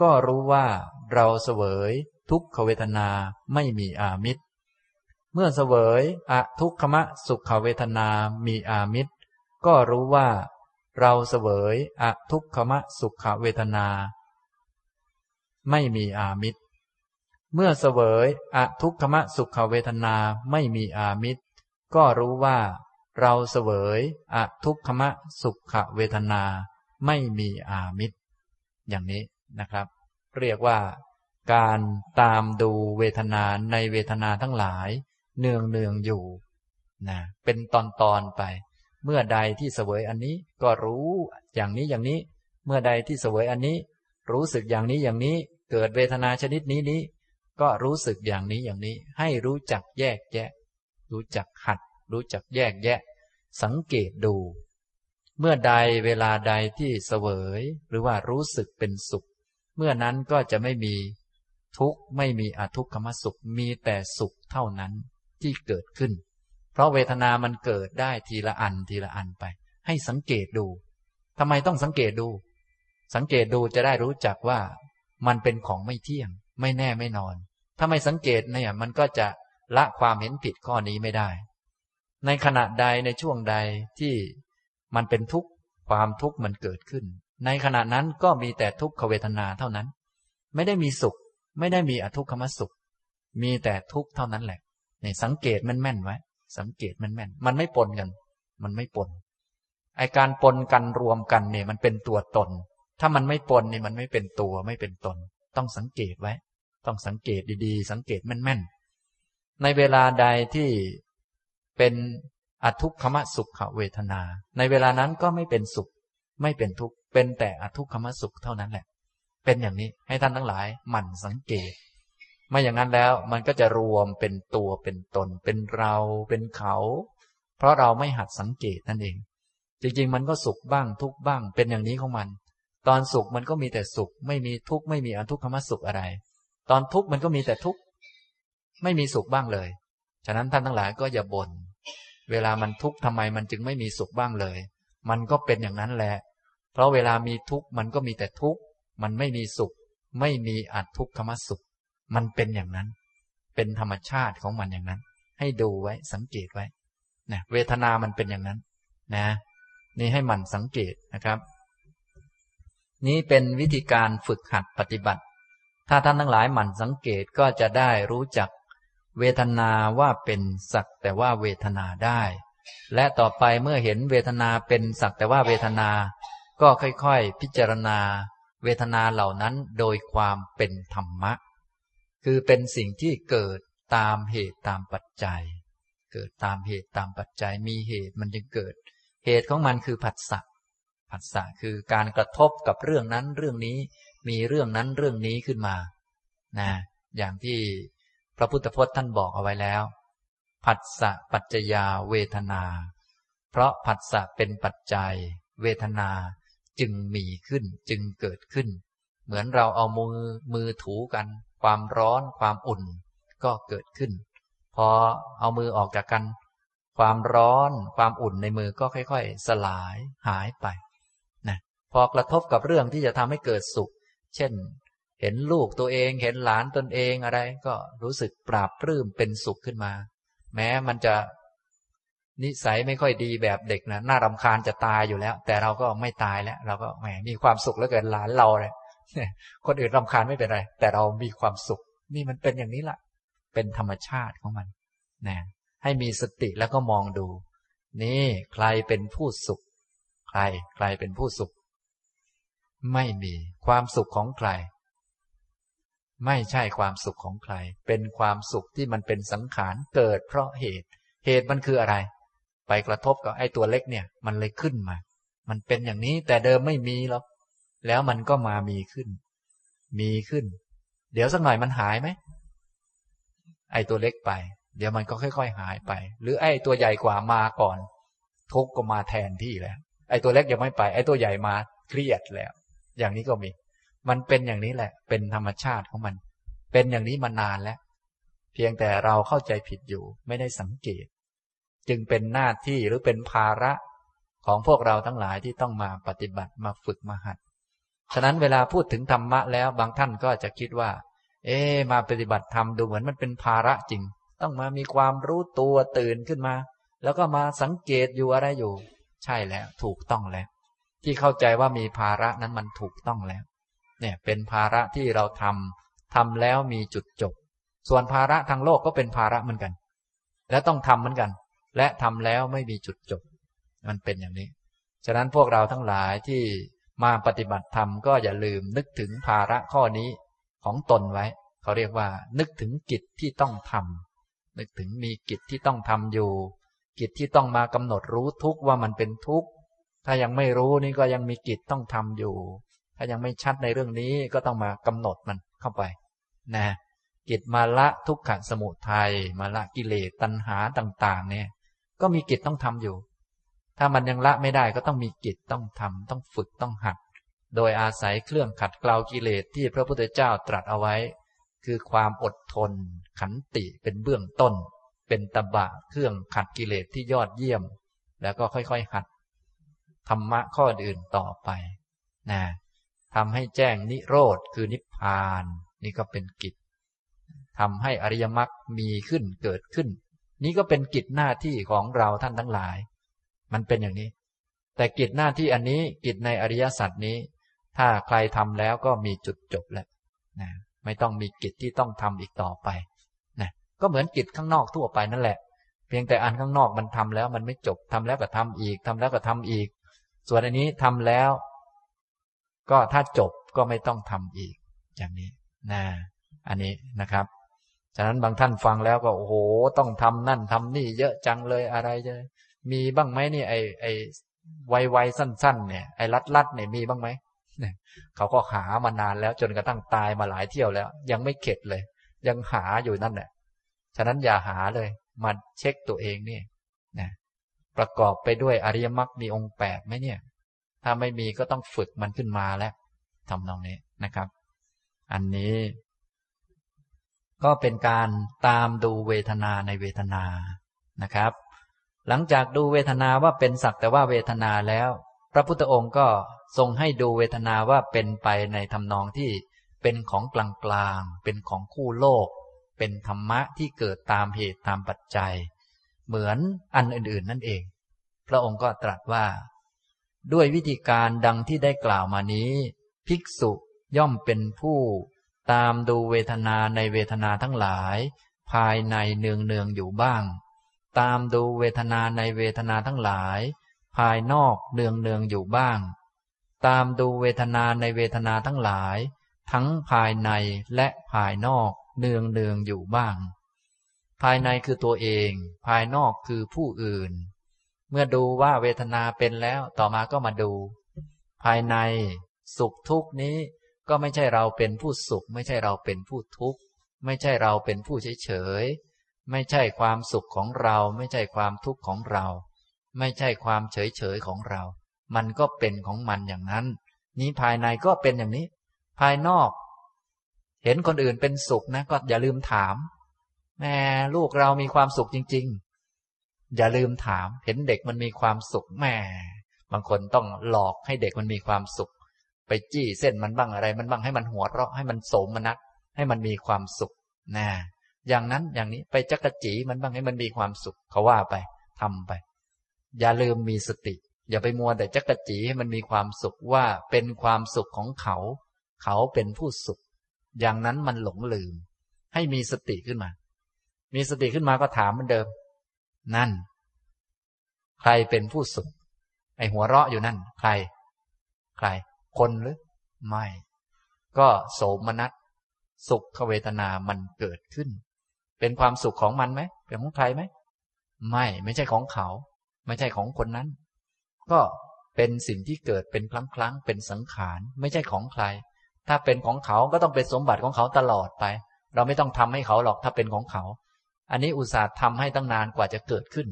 ก็รู้ว่าเราเสวยทุกขเวทนาไม่มีอามิตรเมื่อเสวยอทุกขมสุขเวทนามีอามิตรก็รู้ว่าเราเสวยอทุกขมสุขเวทนาไม่มีอามิตรเมื่อเสวยอทุกขมสุขเวทนาไม่มีอามิตรก็รู้ว่าเราเสวยอทุกขมสุขเวทนาไม่มีอามิตรอย่างนี้นะครับเรียกว่าการตามดูเวทนาในเวทนาทั้งหลายเนืองเนืองอยู่นะเป็นตอนตอนไปเมื่อใดที่เสวยอันนี้ก็รู้อย่างนี้อย่างนี้เมื่อใดที่เสวยอันนี้รู้สึกอย่างนี้อย่างนี้เกิดเวทนาชนิดนี้นี้ก็รู้สึกอย่างนี้อย่างนี้ให้รู้จักแยกแยะรู้จักหัดรู้จักแยกแยะสังเกตดูเมื่อใดเวลาใดที่เสวยหรือว่ารู้สึกเป็นสุขเมื่อนั้นก็จะไม่มีทุกข์ไม่มีอทุกขมสุขมีแต่สุขเท่านั้นที่เกิดขึ้นเพราะเวทนามันเกิดได้ทีละอันทีละอันไปให้สังเกตดูทำไมต้องสังเกตดูสังเกตดูจะได้รู้จักว่ามันเป็นของไม่เที่ยงไม่แน่ไม่นอนถ้าไม่สังเกตเนี่ยมันก็จะละความเห็นผิดข้อนี้ไม่ได้ในขณะใดในช่วงใดที่มันเป็นทุกข์ความทุกข์มันเกิดขึ้นในขณะนั้นก็มีแต่ทุกขเวทนาเท่านั้นไม่ได้มีสุขไม่ได้มีอทุกขมสุขมีแต่ทุกข์เท่านั้นแหละนี่สังเกตแม่นๆไว้สังเกตแม่นๆมันไม่ปนกันมันไม่ปนไอ้การปนกันรวมกันเนี่ยมันเป็นตัวตนถ้ามันไม่ปนนี่มันไม่เป็นตัวไม่เป็นตนต้องสังเกตไว้ต้องสังเกตดีๆสังเกตแม่นๆในเวลาใดที่เป็นอทุกขมสุขเวทนาในเวลานั้นก็ไม่เป็นสุขไม่เป็นทุกข์เป็นแต่อทุกขมสุขเท่านั้นแหละเป็นอย่างนี้ให้ท่านทั้งหลายหมั่นสังเกตไม่อย่างนั้นแล้วมันก็จะรวมเป็นตัวเป็นตนเป็นเราเป็นเขาเพราะเราไม่หัดสังเกตนั่นเองจริงๆมันก็สุขบ้างทุกข์บ้างเป็นอย่างนี้ของมันตอนสุขมันก็มีแต่สุขไม่มีทุกข์ไม่มีอทุกขมสุขอะไรตอนทุกข์มันก็มีแต่ทุกข์ไม่มีสุขบ้างเลยฉะนั้นท่านทั้งหลายก็อย่าบ่นเวลามันทุกข์ทำไมมันจึงไม่มีสุขบ้างเลยมันก็เป็นอย่างนั้นแหละเพราะเวลามีทุกข์มันก็มีแต่ทุกข์มันไม่มีสุขไม่มีอทุกขมสุขมันเป็นอย่างนั้นเป็นธรรมชาติของมันอย่างนั้นให้ดูไว้สังเกตไว้นะเวทนามันเป็นอย่างนั้นนะนี่ให้มันสังเกตนะครับนี้เป็นวิธีการฝึกหัดปฏิบัติถ้าท่านทั้งหลายหมั่นสังเกตก็จะได้รู้จักเวทนาว่าเป็นสักแต่ว่าเวทนาได้และต่อไปเมื่อเห็นเวทนาเป็นสักแต่ว่าเวทนาก็ค่อยๆพิจารณาเวทนาเหล่านั้นโดยความเป็นธรรมะคือเป็นสิ่งที่เกิดตามเหตุตามปัจจัยเกิดตามเหตุตามปัจจัยมีเหตุมันจึงเกิดเหตุของมันคือผัสสะผัสสะคือการกระทบกับเรื่องนั้นเรื่องนี้มีเรื่องนั้นเรื่องนี้ขึ้นมานะอย่างที่พระพุทธพจน์ท่านบอกเอาไว้แล้วผัสสะปัจจยาเวทนาเพราะผัสสะเป็นปัจจัยเวทนาจึงมีขึ้นจึงเกิดขึ้นเหมือนเราเอามือมือถูกันความร้อนความอุ่นก็เกิดขึ้นพอเอามือออกจากกันความร้อนความอุ่นในมือก็ค่อยๆสลายหายไปนะพอกระทบกับเรื่องที่จะทำให้เกิดสุขเช่นเห็นลูกตัวเองเห็นหลานตนเองอะไรก็รู้สึกปราบปลื้มเป็นสุขขึ้นมาแม้มันจะนิสัยไม่ค่อยดีแบบเด็กนะน่ารำคาญจะตายอยู่แล้วแต่เราก็ไม่ตายแล้วเราก็แหมมีความสุขเหลือเกินหลานเราเลยคนอื่นรำคาญไม่เป็นไรแต่เรามีความสุขนี่มันเป็นอย่างนี้ล่ะเป็นธรรมชาติของมันนะให้มีสติแล้วก็มองดูนี่ใครเป็นผู้สุขใครใครเป็นผู้สุขไม่มีความสุขของใคร ไม่ใช่ความสุขของใครเป็นความสุขที่มันเป็นสังขารเกิดเพราะเหตุเหตุมันคืออะไรไปกระทบกับไอ้ตัวเล็กเนี่ยมันเลยขึ้นมามันเป็นอย่างนี้แต่เดิมไม่มีหรอกแล้วมันก็มามีขึ้นมีขึ้นเดี๋ยวสักหน่อยมันหายไหมไอ้ตัวเล็กไปเดี๋ยวมันก็ค่อยๆหายไปหรือไอ้ตัวใหญ่กว่ามาก่อนทุกข์ก็มาแทนที่แล้วไอ้ตัวเล็กยังไม่ไปไอ้ตัวใหญ่มาเครียดแล้วอย่างนี้ก็มีมันเป็นอย่างนี้แหละเป็นธรรมชาติของมันเป็นอย่างนี้มานานแล้วเพียงแต่เราเข้าใจผิดอยู่ไม่ได้สังเกตจึงเป็นหน้าที่หรือเป็นภาระของพวกเราทั้งหลายที่ต้องมาปฏิบัติมาฝึกมาหัดฉะนั้นเวลาพูดถึงธรรมะแล้วบางท่านก็จะคิดว่าเอ๊ะมาปฏิบัติธรรมดูเหมือนมันเป็นภาระจริงต้องมามีความรู้ตัวตื่นขึ้นมาแล้วก็มาสังเกตอยู่อะไรอยู่ใช่แล้วถูกต้องแล้วที่เข้าใจว่ามีภาระนั้นมันถูกต้องแล้วเนี่ยเป็นภาระที่เราทำทำแล้วมีจุดจบส่วนภาระทางโลกก็เป็นภาระเหมือนกันและต้องทำเหมือนกันและทำแล้วไม่มีจุดจบมันเป็นอย่างนี้ฉะนั้นพวกเราทั้งหลายที่มาปฏิบัติธรรมก็อย่าลืมนึกถึงภาระข้อนี้ของตนไว้เขาเรียกว่านึกถึงกิจที่ต้องทำนึกถึงมีกิจที่ต้องทำอยู่กิจที่ต้องมากำหนดรู้ทุกว่ามันเป็นทุกถ้ายังไม่รู้นี่ก็ยังมีกิจต้องทำอยู่ถ้ายังไม่ชัดในเรื่องนี้ก็ต้องมากำหนดมันเข้าไปนะกิจมาละทุกขสมุทัยมาละกิเลสตัณหาต่างๆเนี่ยก็มีกิจต้องทำอยู่ถ้ามันยังละไม่ได้ก็ต้องมีกิจต้องทำต้องฝึกต้องหัดโดยอาศัยเครื่องขัดเกลากิเลสที่พระพุทธเจ้าตรัสเอาไว้คือความอดทนขันติเป็นเบื้องต้นเป็นตบะเครื่องขัดกิเลสที่ยอดเยี่ยมแล้วก็ค่อยๆหัดธรรมะข้ออื่นต่อไปนะทำให้แจ้งนิโรธคือนิพพานนี่ก็เป็นกิจทำให้อริยมรรคมีขึ้นเกิดขึ้นนี่ก็เป็นกิจหน้าที่ของเราท่านทั้งหลายมันเป็นอย่างนี้แต่กิจหน้าที่อันนี้กิจในอริยสัจนี้ถ้าใครทำแล้วก็มีจุดจบแล้วนะไม่ต้องมีกิจที่ต้องทำอีกต่อไปนะก็เหมือนกิจข้างนอกทั่วไปนั่นแหละเพียงแต่อันข้างนอกมันทำแล้วมันไม่จบทำแล้วก็ทำอีกทำแล้วก็ทำอีกส่วนอันนี้ทำแล้วก็ถ้าจบก็ไม่ต้องทำอีกอย่างนี้นะอันนี้นะครับฉะนั้นบางท่านฟังแล้วก็โอ้โหต้องทำนั่นทำนี่เยอะจังเลยอะไรจะมีบ้างไหมนี่ไอไอไวไวสั้นๆเนี่ยไอลัดลัดเนี่ยมีบ้างไหมเขาก็หามานานแล้วจนกระทั่งตายมาหลายเที่ยวแล้วยังไม่เข็ดเลยยังหาอยู่นั่นแหละฉะนั้นอย่าหาเลยมาเช็คตัวเองนี่นะประกอบไปด้วยอริยมรรคมีองค์แปดไหมเนี่ยถ้าไม่มีก็ต้องฝึกมันขึ้นมาแล้วทำนองนี้นะครับอันนี้ก็เป็นการตามดูเวทนาในเวทนานะครับหลังจากดูเวทนาว่าเป็นสักแต่ว่าเวทนาแล้วพระพุทธองค์ก็ทรงให้ดูเวทนาว่าเป็นไปในทำนองที่เป็นของกลางๆเป็นของคู่โลกเป็นธรรมะที่เกิดตามเหตุตามปัจจัยเหมือนอันอื่นๆนั่นเองพระองค์ก็ตรัสว่าด้วยวิธีการดังที่ได้กล่าวมานี้ภิกษุย่อมเป็นผู้ตามดูเวทนาในเวทนาทั้งหลายภายในเนืองๆอยู่บ้างตามดูเวทนาในเวทนาทั้งหลายภายนอกเนืองเนืองอยู่บ้างตามดูเวทนาในเวทนาทั้งหลายทั้งภายในและภายนอกเนืองเนืองอยู่บ้างภายในคือตัวเองภายนอกคือผู้อื่นเมื่อดูว่าเวทนาเป็นแล้วต่อมาก็มาดูภายในสุขทุกข์นี้ก็ไม่ใช่เราเป็นผู้สุขไม่ใช่เราเป็นผู้ทุกข์ไม่ใช่เราเป็นผู้เฉยเฉยไม่ใช่ความสุขของเราไม่ใช่ความทุกข์ของเราไม่ใช่ความเฉยเฉยของเรามันก็เป็นของมันอย่างนั้นนี้ภายในก็เป็นอย่างนี้ภายนอกเห็นคนอื่นเป็นสุขนะก็อย่าลืมถามแม่ลูกเรามีความสุขจริงๆอย่าลืมถามเห็นเด็กมันมีความสุขแม่บางคนต้องหลอกให้เด็กมันมีความสุขไปจี้เส้นมันบ้างอะไรมันบ้างให้มันหัวเราะให้มันโสมนัสให้มันมีความสุขนะอย่างนั้นอย่างนี้ไปจักจีมันบ้างให้มันมีความสุขเขาว่าไปทำไปอย่าลืมมีสติอย่าไปมัวแต่จักจีให้มันมีความสุขว่าเป็นความสุขของเขาเขาเป็นผู้สุขอย่างนั้นมันหลงลืมให้มีสติขึ้นมามีสติขึ้นมาก็ถามเหมือนเดิมนั่นใครเป็นผู้สุขไอหัวเราะอยู่นั่นใครใครคนหรือไม่ก็โสมนัส สุขเวทนามันเกิดขึ้นเป็นความสุขของมันไหมเป็นของใครไหมไม่ไม่ใช่ของเขาไม่ใช่ของคนนั้นก็เป็นสิ่งที่เกิดเป็นครั้งๆเป็นสังขารไม่ใช่ของใครถ้าเป็นของเขาก็ต้องเป็นสมบัติของเขาตลอดไปเราไม่ต้องทำให้เขาหรอกถ้าเป็นของเขาอันนี้อุตส่าห์ทำให้ตั้งนานกว่าจะเกิดขึ้น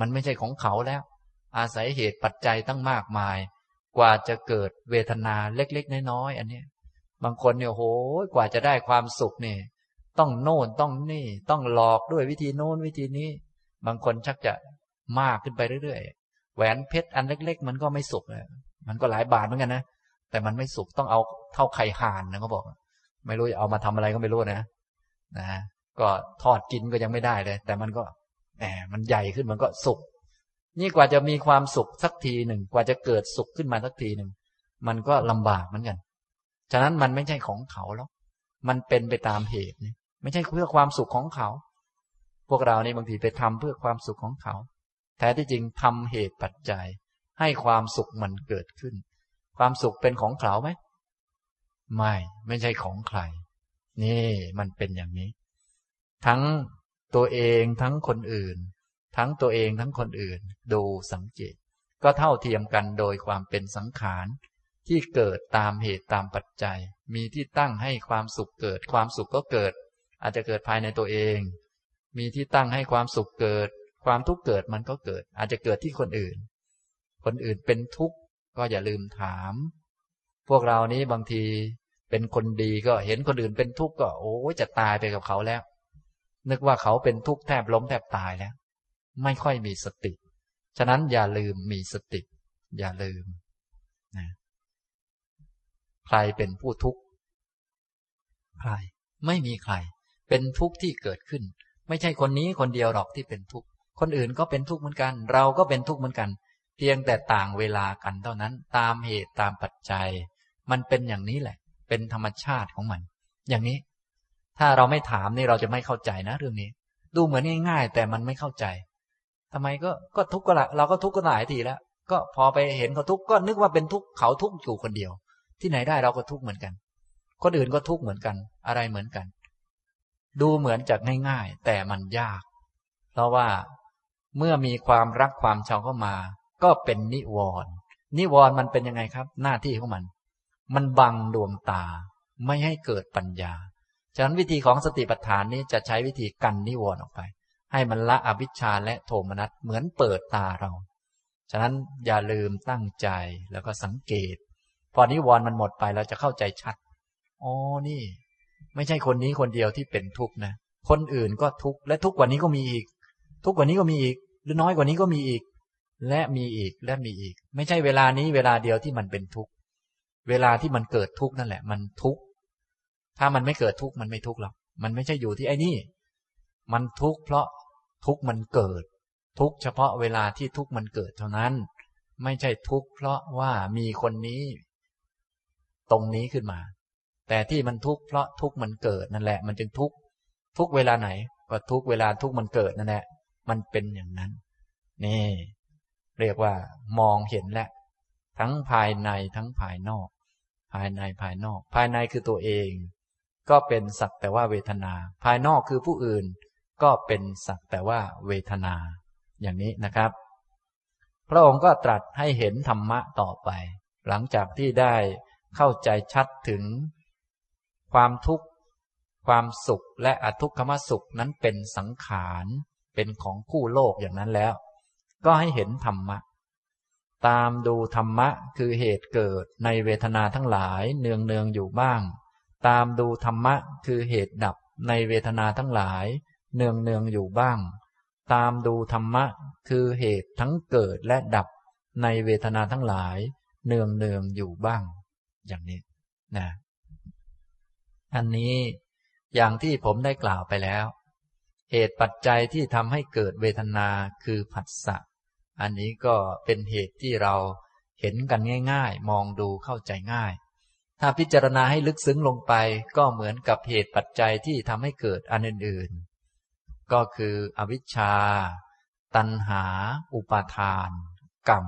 มันไม่ใช่ของเขาแล้วอาศัยเหตุปัจจัยตั้งมากมายกว่าจะเกิดเวทนาเล็กๆน้อยๆอันนี้บางคนเนี่ยโอ้โหกว่าจะได้ความสุขเนี่ยต้องโน่นต้องนี่ต้องหลอกด้วยวิธีโน่นวิธีนี้บางคนชักจะมากขึ้นไปเรื่อยๆแหวนเพชรอันเล็กๆมันก็ไม่สุขเลยมันก็หลายบาทเหมือนกันนะแต่มันไม่สุขต้องเอาเท่าไข่ห่านนะเขาบอกไม่รู้จะเอามาทำอะไรก็ไม่รู้นะนะก็ทอดกินก็ยังไม่ได้เลยแต่มันก็แหมมันใหญ่ขึ้นมันก็สุขนี่กว่าจะมีความสุขสักทีหนึ่งกว่าจะเกิดสุขขึ้นมาสักทีหนึ่งมันก็ลำบากเหมือนกันฉะนั้นมันไม่ใช่ของเขาหรอกมันเป็นไปตามเหตุนี่ไม่ใช่เพื่อความสุขของเขาพวกเรานี่บางทีไปทำเพื่อความสุขของเขาแท้ที่จริงทำเหตุปัจจัยให้ความสุขมันเกิดขึ้นความสุขเป็นของเขาไหมไม่ไม่ใช่ของใครนี่มันเป็นอย่างนี้ทั้งตัวเองทั้งคนอื่นทั้งตัวเองทั้งคนอื่นดูสังเกตก็เท่าเทียมกันโดยความเป็นสังขารที่เกิดตามเหตุตามปัจจัยมีที่ตั้งให้ความสุขเกิดความสุขก็เกิดอาจจะเกิดภายในตัวเองมีที่ตั้งให้ความสุขเกิดความทุกข์เกิดมันก็เกิดอาจจะเกิดที่คนอื่นคนอื่นเป็นทุกข์ก็อย่าลืมถามพวกเรานี้บางทีเป็นคนดีก็เห็นคนอื่นเป็นทุกข์ก็โอ้จะตายไปกับเขาแล้วนึกว่าเขาเป็นทุกข์แทบล้มแทบตายแล้วไม่ค่อยมีสติฉะนั้นอย่าลืมมีสติอย่าลืมนะใครเป็นผู้ทุกข์ใครไม่มีใครเป็นทุกข์ที่เกิดขึ้นไม่ใช่คนนี้คนเดียวหรอกที่เป็นทุกข์คนอื่นก็เป็นทุกข์เหมือนกันเราก็เป็นทุกข์เหมือนกันเพียงแต่ต่างเวลากันเท่านั้นตามเหตุตามปัจจัยมันเป็นอย่างนี้แหละเป็นธรรมชาติของมันอย่างนี้ถ้าเราไม่ถามนี่เราจะไม่เข้าใจนะเรื่องนี้ดูเหมือนง่ายๆแต่มันไม่เข้าใจทำไมก็ก็ทุกข์ก็ละเราก็ทุกข์ก็หลายทีแล้วก็พอไปเห็นเขาทุกข์ก็นึกว่าเป็นทุกข์เขาทุกข์อยู่คนเดียวที่ไหนได้เราก็ทุกข์เหมือนกันคนอื่นก็ทุกข์เหมือนกันอะไรเหมือนกันดูเหมือนจะง่ายๆแต่มันยากเพราะว่าเมื่อมีความรักความชังเข้ามาก็เป็นนิวรณ์นิวรณ์มันเป็นยังไงครับหน้าที่ของมันมันบังดวงตาไม่ให้เกิดปัญญาฉะนั้นวิธีของสติปัฏฐานนี้จะใช้วิธีกันนิวรณ์ออกไปให้มันละอวิชชาและโทมนัสเหมือนเปิดตาเราฉะนั้นอย่าลืมตั้งใจแล้วก็สังเกตพอนิวรณ์มันหมดไปเราจะเข้าใจชัดอ๋อนี่ไม่ใช่คนนี้คนเดียวที่เป็นทุกข์นะคนอื่นก็ทุกข์และทุกข์กว่านี้ก็มีอีกทุกข์กว่านี้ก็มีอีกหรือน้อยกว่านี้ก็มีอีกและมีอีกและมีอีกไม่ใช่เวลานี้เวลาเดียวที่มันเป็นทุกข์เวลาที่มันเกิดทุกข์นั่นแหละมันทุกข์ถ้ามันไม่เกิดทุกข์มันไม่ทุกข์หรอกมันไม่ใช่อยู่ที่ไอ้นี่มันทุกข์เพราะทุกข์มันเกิดทุกข์เฉพาะเวลาที่ทุกข์มันเกิดเท่านั้นไม่ใช่ทุกข์เพราะว่ามีคนนี้ตรงนี้ขึ้นมาแต่ที่มันทุกข์เพราะทุกข์มันเกิดนั่นแหละมันจึงทุกข์ทุกเวลาไหนก็ทุกเวลาทุกข์มันเกิดนั่นแหละมันเป็นอย่างนั้นนี่เรียกว่ามองเห็นแล้วทั้งภายในทั้งภายนอกภายในภายนอกภายในคือตัวเองก็เป็นสักแต่ว่าเวทนาภายนอกคือผู้อื่นก็เป็นสักแต่ว่าเวทนาอย่างนี้นะครับพระองค์ก็ตรัสให้เห็นธรรมะต่อไปหลังจากที่ได้เข้าใจชัดถึงความทุกข์ความสุขและอทุกขมสุขนั้นเป็นสังขารเป็นของคู่โลกอย่างนั้นแล้วก็ให้เห็นธรรมะตามดูธรรมะคือเหตุเกิดในเวทนาทั้งหลายเนืองเนืองอยู่บ้างตามดูธรรมะคือเหตุดับในเวทนาทั้งหลายเนืองเนืองอยู่บ้างตามดูธรรมะคือเหตุทั้งเกิดและดับในเวทนาทั้งหลายเนืองเนืองอยู่บ้างอย่างนี้นะอันนี้อย่างที่ผมได้กล่าวไปแล้วเหตุปัจจัยที่ทำให้เกิดเวทนาคือผัสสะอันนี้ก็เป็นเหตุที่เราเห็นกันง่ายๆมองดูเข้าใจง่ายถ้าพิจารณาให้ลึกซึ้งลงไปก็เหมือนกับเหตุปัจจัยที่ทำให้เกิดอันอื่นๆก็คืออวิชชาตัณหาอุปาทานกรรม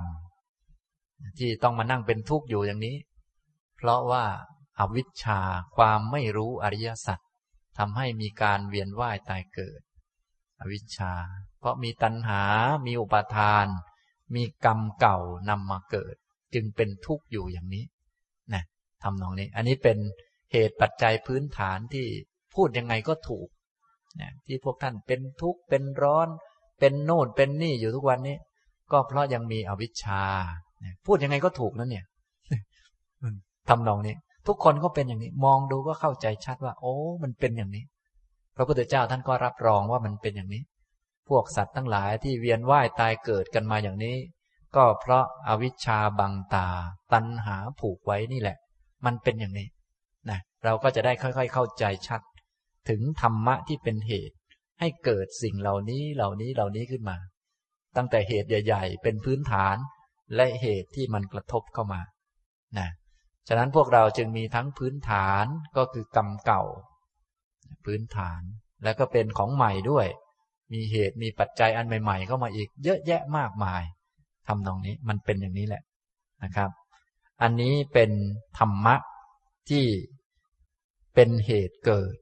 ที่ต้องมานั่งเป็นทุกข์อยู่อย่างนี้เพราะว่า อวิชชาความไม่รู้อริยสัจทำให้มีการเวียนว่ายตายเกิดอวิชชาเพราะมีตัณหามีอุปาทานมีกรรมเก่านำมาเกิดจึงเป็นทุกข์อยู่อย่างนี้นะทำนองนี้อันนี้เป็นเหตุปัจจัยพื้นฐานที่พูดยังไงก็ถูกนะที่พวกท่านเป็นทุกข์เป็นร้อนเป็นโน่นเป็นนี่อยู่ทุกวันนี้ก็เพราะยังมีอวิชชานะพูดยังไงก็ถูกนะเนี่ยทำนองนี้ทุกคนก็เป็นอย่างนี้มองดูก็เข้าใจชัดว่าโอ้มันเป็นอย่างนี้พระพุทธเจ้าท่านก็รับรองว่ามันเป็นอย่างนี้พวกสัตว์ทั้งหลายที่เวียนว่ายตายเกิดกันมาอย่างนี้ก็เพราะอวิชชาบังตาตัณหาผูกไว้นี่แหละมันเป็นอย่างนี้นะเราก็จะได้ค่อยๆเข้าใจชัดถึงธรรมะที่เป็นเหตุให้เกิดสิ่งเหล่านี้เหล่านี้เหล่านี้ขึ้นมาตั้งแต่เหตุใหญ่ๆเป็นพื้นฐานและเหตุที่มันกระทบเข้ามานะฉะนั้นพวกเราจึงมีทั้งพื้นฐานก็คือกรรมเก่าพื้นฐานแล้วก็เป็นของใหม่ด้วยมีเหตุมีปัจจัยอันใหม่ๆเข้ามาอีกเยอะแยะมากมายทำตรงนี้มันเป็นอย่างนี้แหละนะครับอันนี้เป็นธรรมะที่เป็นเหตุเกิด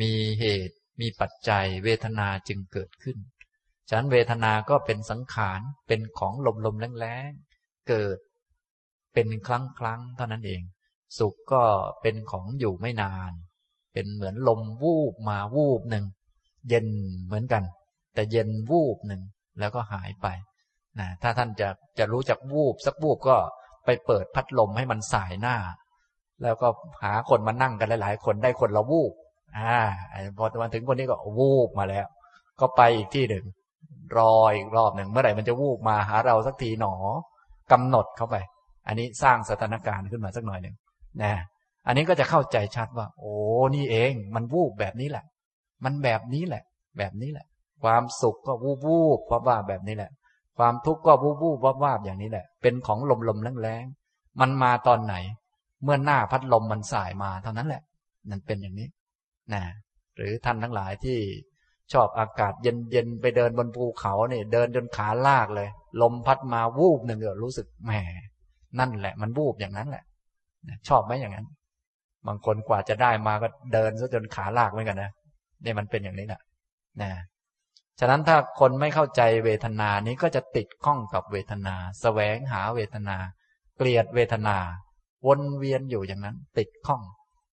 มีเหตุมีปัจจัยเวทนาจึงเกิดขึ้นฉะนั้นเวทนาก็เป็นสังขารเป็นของลมๆแรงๆเกิดเป็นครั้งๆเท่านั้นเองสุขก็เป็นของอยู่ไม่นานเป็นเหมือนลมวูบมาวูบหนึ่งเย็นเหมือนกันแต่เย็นวูบหนึ่งแล้วก็หายไปนะถ้าท่านจะจะรู้จักวูบสักวูบก็ไปเปิดพัดลมให้มันส่ายหน้าแล้วก็หาคนมานั่งกันหลายๆคนได้คนละวูบอ่าพอมาถึงคนนี้ก็วูบมาแล้วก็ไปอีกที่หนึ่งรออีกรอบหนึ่งเมื่อไหร่มันจะวูบมาหาเราสักทีหนอกำหนดเข้าไปอันนี้สร้างสถานการณ์ขึ้นมาสักหน่อยหนึ่งนะอันนี้ก็จะเข้าใจชัดว่าโอ้นี่เองมันวูบแบบนี้แหละมันแบบนี้แหละแบบนี้แหละความสุขก็วูบวูบวับวับแบบนี้แหละความทุกข์ก็วูบวูบวับวับอย่างนี้แหละเป็นของลมลมแรงแรงมันมาตอนไหนเมื่อหน้าพัดลมมันส่ายมาเท่านั้นแหละนั่นเป็นอย่างนี้นะหรือท่านทั้งหลายที่ชอบอากาศเย็นเย็นไปเดินบนภูเขาเนี่ยเดินจนขาลากเลยลมพัดมาวูบหนึ่งเดียวรู้สึกแหมนั่นแหละมันวูบอย่างนั้นแหละชอบไหมอย่างนั้นบางคนกว่าจะได้มาก็เดินซะจนขาลากเหมือนกันนะเนี่ยมันเป็นอย่างนี้แหละนะฉะนั้นถ้าคนไม่เข้าใจเวทนานี้ก็จะติดข้องกับเวทนาแสวงหาเวทนาเกลียดเวทนาวนเวียนอยู่อย่างนั้นติดข้อง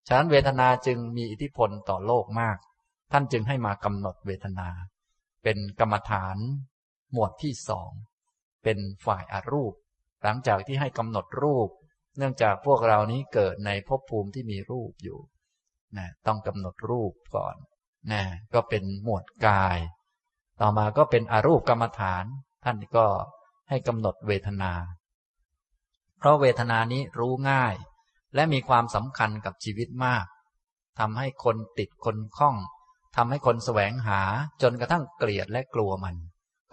ฉะนั้นเวทนาจึงมีอิทธิพลต่อโลกมากท่านจึงให้มากำหนดเวทนาเป็นกรรมฐานหมวดที่สองเป็นฝ่ายอรูปหลังจากที่ให้กำหนดรูปเนื่องจากพวกเรานี้เกิดในภพภูมิที่มีรูปอยู่นะต้องกำหนดรูปก่อนนะก็เป็นหมวดกายต่อมาก็เป็นอรูปกรรมฐานท่านก็ให้กำหนดเวทนาเพราะเวทนานี้รู้ง่ายและมีความสำคัญกับชีวิตมากทำให้คนติดคนคล้องทำให้คนแสวงหาจนกระทั่งเกลียดและกลัวมัน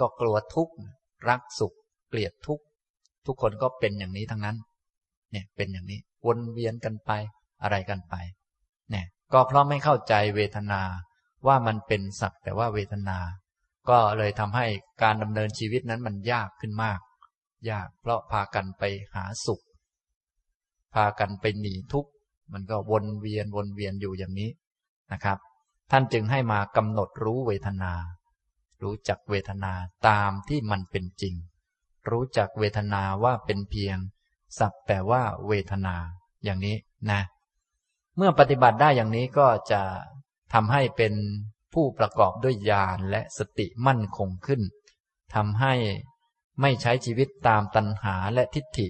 ก็กลัวทุกข์รักสุขเกลียดทุกข์ทุกคนก็เป็นอย่างนี้ทั้งนั้นเนี่ยเป็นอย่างนี้วนเวียนกันไปอะไรกันไปเนี่ยก็เพราะไม่เข้าใจเวทนาว่ามันเป็นสักแต่ว่าเวทนาก็เลยทำให้การดำเนินชีวิตนั้นมันยากขึ้นมากยากเพราะพากันไปหาสุขพากันไปหนีทุกข์มันก็วนเวียนวนเวียนอยู่อย่างนี้นะครับท่านจึงให้มากำหนดรู้เวทนารู้จักเวทนาตามที่มันเป็นจริงรู้จักเวทนาว่าเป็นเพียงสักแต่ว่าเวทนาอย่างนี้นะเมื่อปฏิบัติได้อย่างนี้ก็จะทำให้เป็นผู้ประกอบด้วยญาณและสติมั่นคงขึ้นทำให้ไม่ใช้ชีวิตตามตัณหาและทิฏฐิ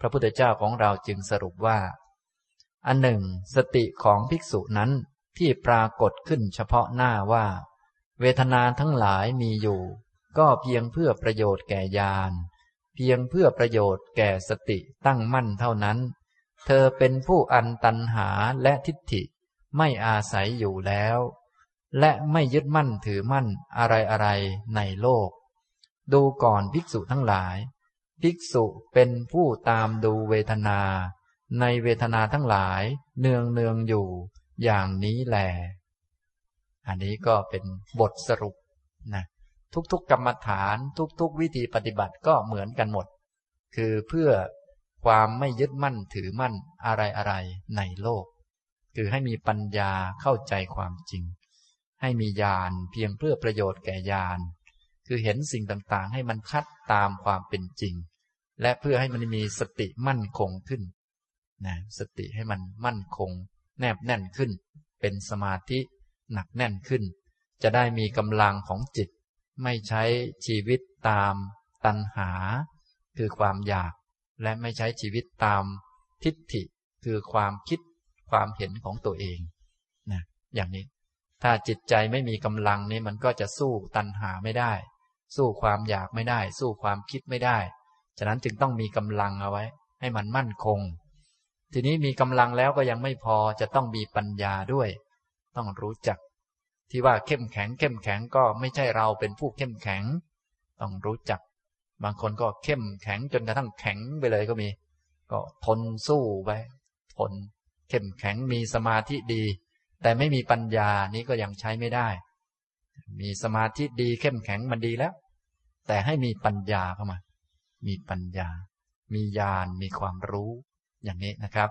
พระพุทธเจ้าของเราจึงสรุปว่าอันหนึ่งสติของภิกษุนั้นที่ปรากฏขึ้นเฉพาะหน้าว่าเวทนาทั้งหลายมีอยู่ก็เพียงเพื่อประโยชน์แก่ญาณเพียงเพื่อประโยชน์แก่สติตั้งมั่นเท่านั้นเธอเป็นผู้อันตัณหาและทิฏฐิไม่อาศัยอยู่แล้วและไม่ยึดมั่นถือมั่นอะไรอะไรในโลกดูก่อนภิกษุทั้งหลายภิกษุเป็นผู้ตามดูเวทนาในเวทนาทั้งหลายเนืองเนืองอยู่อย่างนี้แลอันนี้ก็เป็นบทสรุปนะทุกๆกรรมฐานทุกๆวิธีปฏิบัติก็เหมือนกันหมดคือเพื่อ ความไม่ยึดมั่นถือมั่นอะไรอะไรในโลกคือให้มีปัญญาเข้าใจความจริงให้มีญาณเพียงเพื่อประโยชน์แก่ญาณคือเห็นสิ่งต่างๆให้มันชัดตามความเป็นจริงและเพื่อให้มันมีสติมั่นคงขึ้นนะสติให้มันมั่นคงแนบแน่นขึ้นเป็นสมาธิหนักแน่นขึ้นจะได้มีกำลังของจิตไม่ใช้ชีวิตตามตัณหาคือความอยากและไม่ใช้ชีวิตตามทิฏฐิคือความคิดความเห็นของตัวเองนะอย่างนี้ถ้าจิตใจไม่มีกำลังนี้มันก็จะสู้ตัณหาไม่ได้สู้ความอยากไม่ได้สู้ความคิดไม่ได้ฉะนั้นจึงต้องมีกำลังเอาไว้ให้มันมั่นคงทีนี้มีกำลังแล้วก็ยังไม่พอจะต้องมีปัญญาด้วยต้องรู้จักที่ว่าเข้มแข็งเข้มแข็งก็ไม่ใช่เราเป็นผู้เข้มแข็งต้องรู้จักบางคนก็เข้มแข็งจนกระทั่งแข็งไปเลยก็มีก็ทนสู้ไปทนเข้มแข็งมีสมาธิดีแต่ไม่มีปัญญานี้ก็ยังใช้ไม่ได้มีสมาธิดีเข้มแข็งมันดีแล้วแต่ให้มีปัญญาเข้ามามีปัญญามีญาณมีความรู้อย่างนี้นะครับ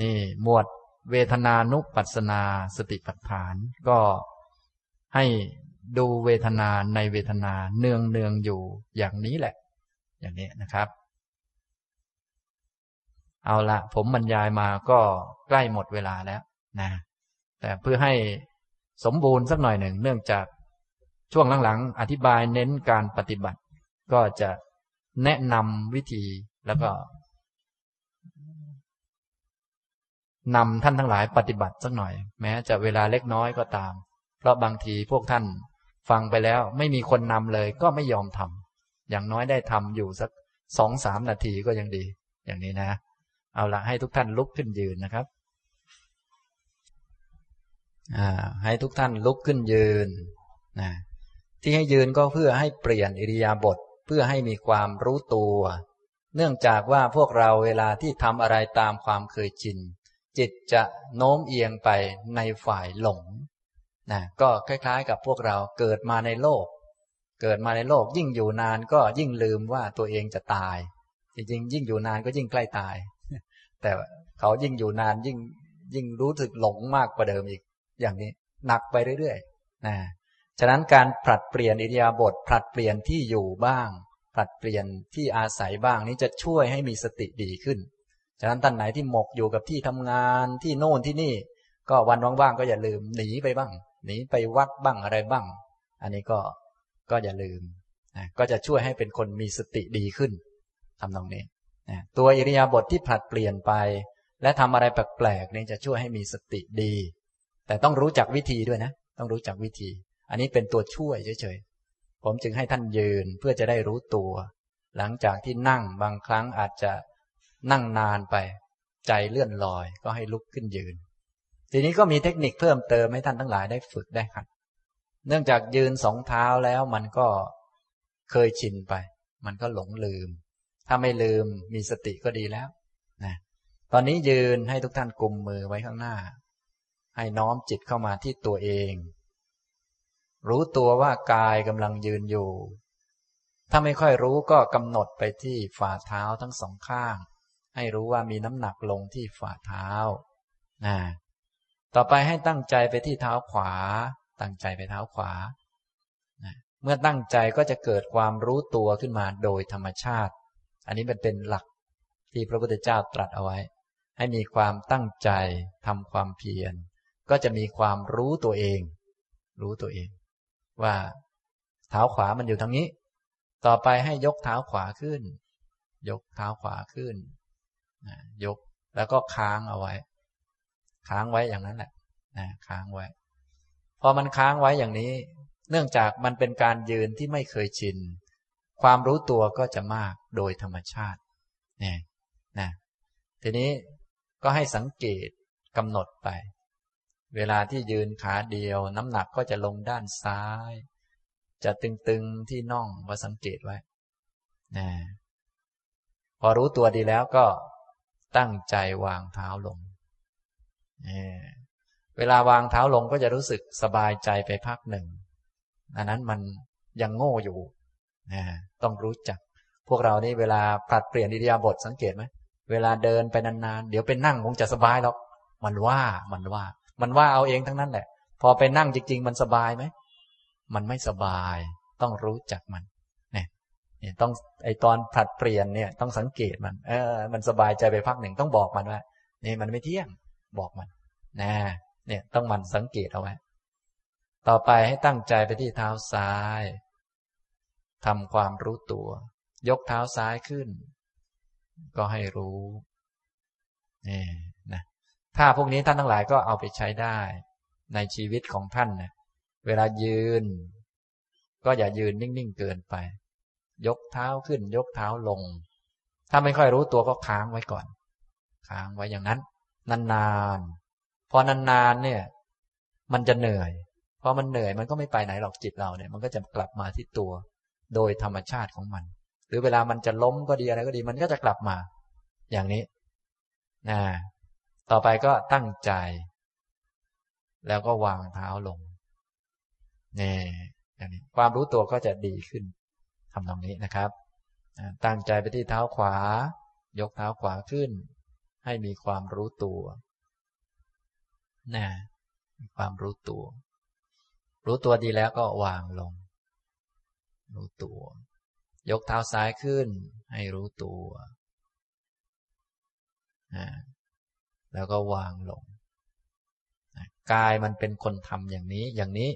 นี่หมวดเวทนานุปัสสนาสติปัฏฐานก็ให้ดูเวทนาในเวทนาเนืองเนืองอยู่อย่างนี้แหละอย่างนี้นะครับเอาละผมบรรยายมาก็ใกล้หมดเวลาแล้วนะแต่เพื่อให้สมบูรณ์สักหน่อยหนึ่งเนื่องจากช่วงหลังๆอธิบายเน้นการปฏิบัติก็จะแนะนำวิธีแล้วก็นำท่านทั้งหลายปฏิบัติสักหน่อยแม้จะเวลาเล็กน้อยก็ตามเพราะบางทีพวกท่านฟังไปแล้วไม่มีคนนำเลยก็ไม่ยอมทำอย่างน้อยได้ทำอยู่สัก สองถึงสาม นาทีก็ยังดีอย่างนี้นะเอาละให้ทุกท่านลุกขึ้นยืนนะครับอ่าให้ทุกท่านลุกขึ้นยืนนะที่ให้ยืนก็เพื่อให้เปลี่ยนอิริยาบถเพื่อให้มีความรู้ตัวเนื่องจากว่าพวกเราเวลาที่ทำอะไรตามความเคยชินจิตจะโน้มเอียงไปในฝ่ายหลงนะก็คล้ายๆกับพวกเราเกิดมาในโลกเกิดมาในโลกยิ่งอยู่นานก็ยิ่งลืมว่าตัวเองจะตายจริงๆยิ่งอยู่นานก็ยิ่งใกล้ตายแต่เขายิ่งอยู่นานยิ่งยิ่งรู้สึกหลงมากกว่าเดิมอีกอย่างนี้หนักไปเรื่อยๆนะฉะนั้นการผลัดเปลี่ยนอิริยาบถผลัดเปลี่ยนที่อยู่บ้างผลัดเปลี่ยนที่อาศัยบ้างนี้จะช่วยให้มีสติดีขึ้นฉะนั้นท่านไหนที่หมกอยู่กับที่ทำงานที่โน่นที่นี่ก็วันว่างๆก็อย่าลืมหนีไปบ้างหนีไปวัดบ้างอะไรบ้างอันนี้ก็ก็อย่าลืมนะก็จะช่วยให้เป็นคนมีสติดีขึ้นทำตรงนี้นะตัวอิริยาบถ ท, ที่ผลัดเปลี่ยนไปและทำอะไรแปลกๆนี่จะช่วยให้มีสติดีแต่ต้องรู้จักวิธีด้วยนะต้องรู้จักวิธีอันนี้เป็นตัวช่วยเฉยๆผมจึงให้ท่านยืนเพื่อจะได้รู้ตัวหลังจากที่นั่งบางครั้งอาจจะนั่งนานไปใจเลื่อนลอยก็ให้ลุกขึ้นยืนทีนี้ก็มีเทคนิคเพิ่มเติมให้ท่านทั้งหลายได้ฝึกได้หัดเนื่องจากยืนสองเท้าแล้วมันก็เคยชินไปมันก็หลงลืมถ้าไม่ลืมมีสติก็ดีแล้วนะตอนนี้ยืนให้ทุกท่านกุมมือไว้ข้างหน้าให้น้อมจิตเข้ามาที่ตัวเองรู้ตัวว่ากายกำลังยืนอยู่ถ้าไม่ค่อยรู้ก็กำหนดไปที่ฝ่าเท้าทั้งสองข้างให้รู้ว่ามีน้ำหนักลงที่ฝ่าเท้านะต่อไปให้ตั้งใจไปที่เท้าขวาตั้งใจไปเท้าขวานะเมื่อตั้งใจก็จะเกิดความรู้ตัวขึ้นมาโดยธรรมชาติอันนี้มันเป็นหลักที่พระพุทธเจ้าตรัสเอาไว้ให้มีความตั้งใจทำความเพียรก็จะมีความรู้ตัวเองรู้ตัวเองว่าเท้าขวามันอยู่ทางนี้ต่อไปให้ยกเท้าขวาขึ้นยกเท้าขวาขึ้นนะยกแล้วก็ค้างเอาไว้ค้างไว้อย่างนั้นแหละนะค้างไว้พอมันค้างไว้อย่างนี้เนื่องจากมันเป็นการยืนที่ไม่เคยชินความรู้ตัวก็จะมากโดยธรรมชาตินี่นะทีนี้ก็ให้สังเกตกำหนดไปเวลาที่ยืนขาเดียวน้ำหนักก็จะลงด้านซ้ายจะตึงๆที่น่องมาสังเกตไว้นะพอรู้ตัวดีแล้วก็ตั้งใจวางเท้าลงเวลาวางเท้าลงก็จะรู้สึกสบายใจไปพักหนึ่งอันนั้นมันยังโง่อยู่ต้องรู้จัก พวกเรานี่เวลาผลัดเปลี่ยนอิริยาบถสังเกตไหมเวลาเดินไปนานๆเดี๋ยวไปนั่งคงจะสบายหรอกมันว่ามันว่ามันว่าเอาเองทั้งนั้นแหละพอไปนั่งจริงๆมันสบายไหมมันไม่สบายต้องรู้จักมันเนี่ยต้องไอตอนผลัดเปลี่ยนเนี่ยต้องสังเกตมันเออมันสบายใจไปพักหนึ่งต้องบอกมันว่านี่มันไม่เที่ยงบอกมันนะเนี่ยต้องมันสังเกตเอาไว้ต่อไปให้ตั้งใจไปที่เท้าซ้ายทำความรู้ตัวยกเท้าซ้ายขึ้นก็ให้รู้นี่นะถ้าพวกนี้ท่านทั้งหลายก็เอาไปใช้ได้ในชีวิตของท่านนะเวลายืนก็อย่ายืนนิ่งๆเกินไปยกเท้าขึ้นยกเท้าลงถ้าไม่ค่อยรู้ตัวก็ค้างไว้ก่อนค้างไว้อย่างนั้นนานๆพอนานๆเนี่ยมันจะเหนื่อยพอมันเหนื่อยมันก็ไม่ไปไหนหรอกจิตเราเนี่ยมันก็จะกลับมาที่ตัวโดยธรรมชาติของมันหรือเวลามันจะล้มก็ดีอะไรก็ดีมันก็จะกลับมาอย่างนี้นะต่อไปก็ตั้งใจแล้วก็วางเท้าลงนี่อย่างนี้ความรู้ตัวก็จะดีขึ้นทำตรงนี้นะครับตั้งใจไปที่เท้าขวายกเท้าขวาขึ้นให้มีความรู้ตัวนะมีความรู้ตัวรู้ตัวดีแล้วก็วางลงรู้ตัวยกเท้าซ้ายขึ้นให้รู้ตัวนะแล้วก็วางลงนะกายมันเป็นคนทำอย่างนี้อย่างนี้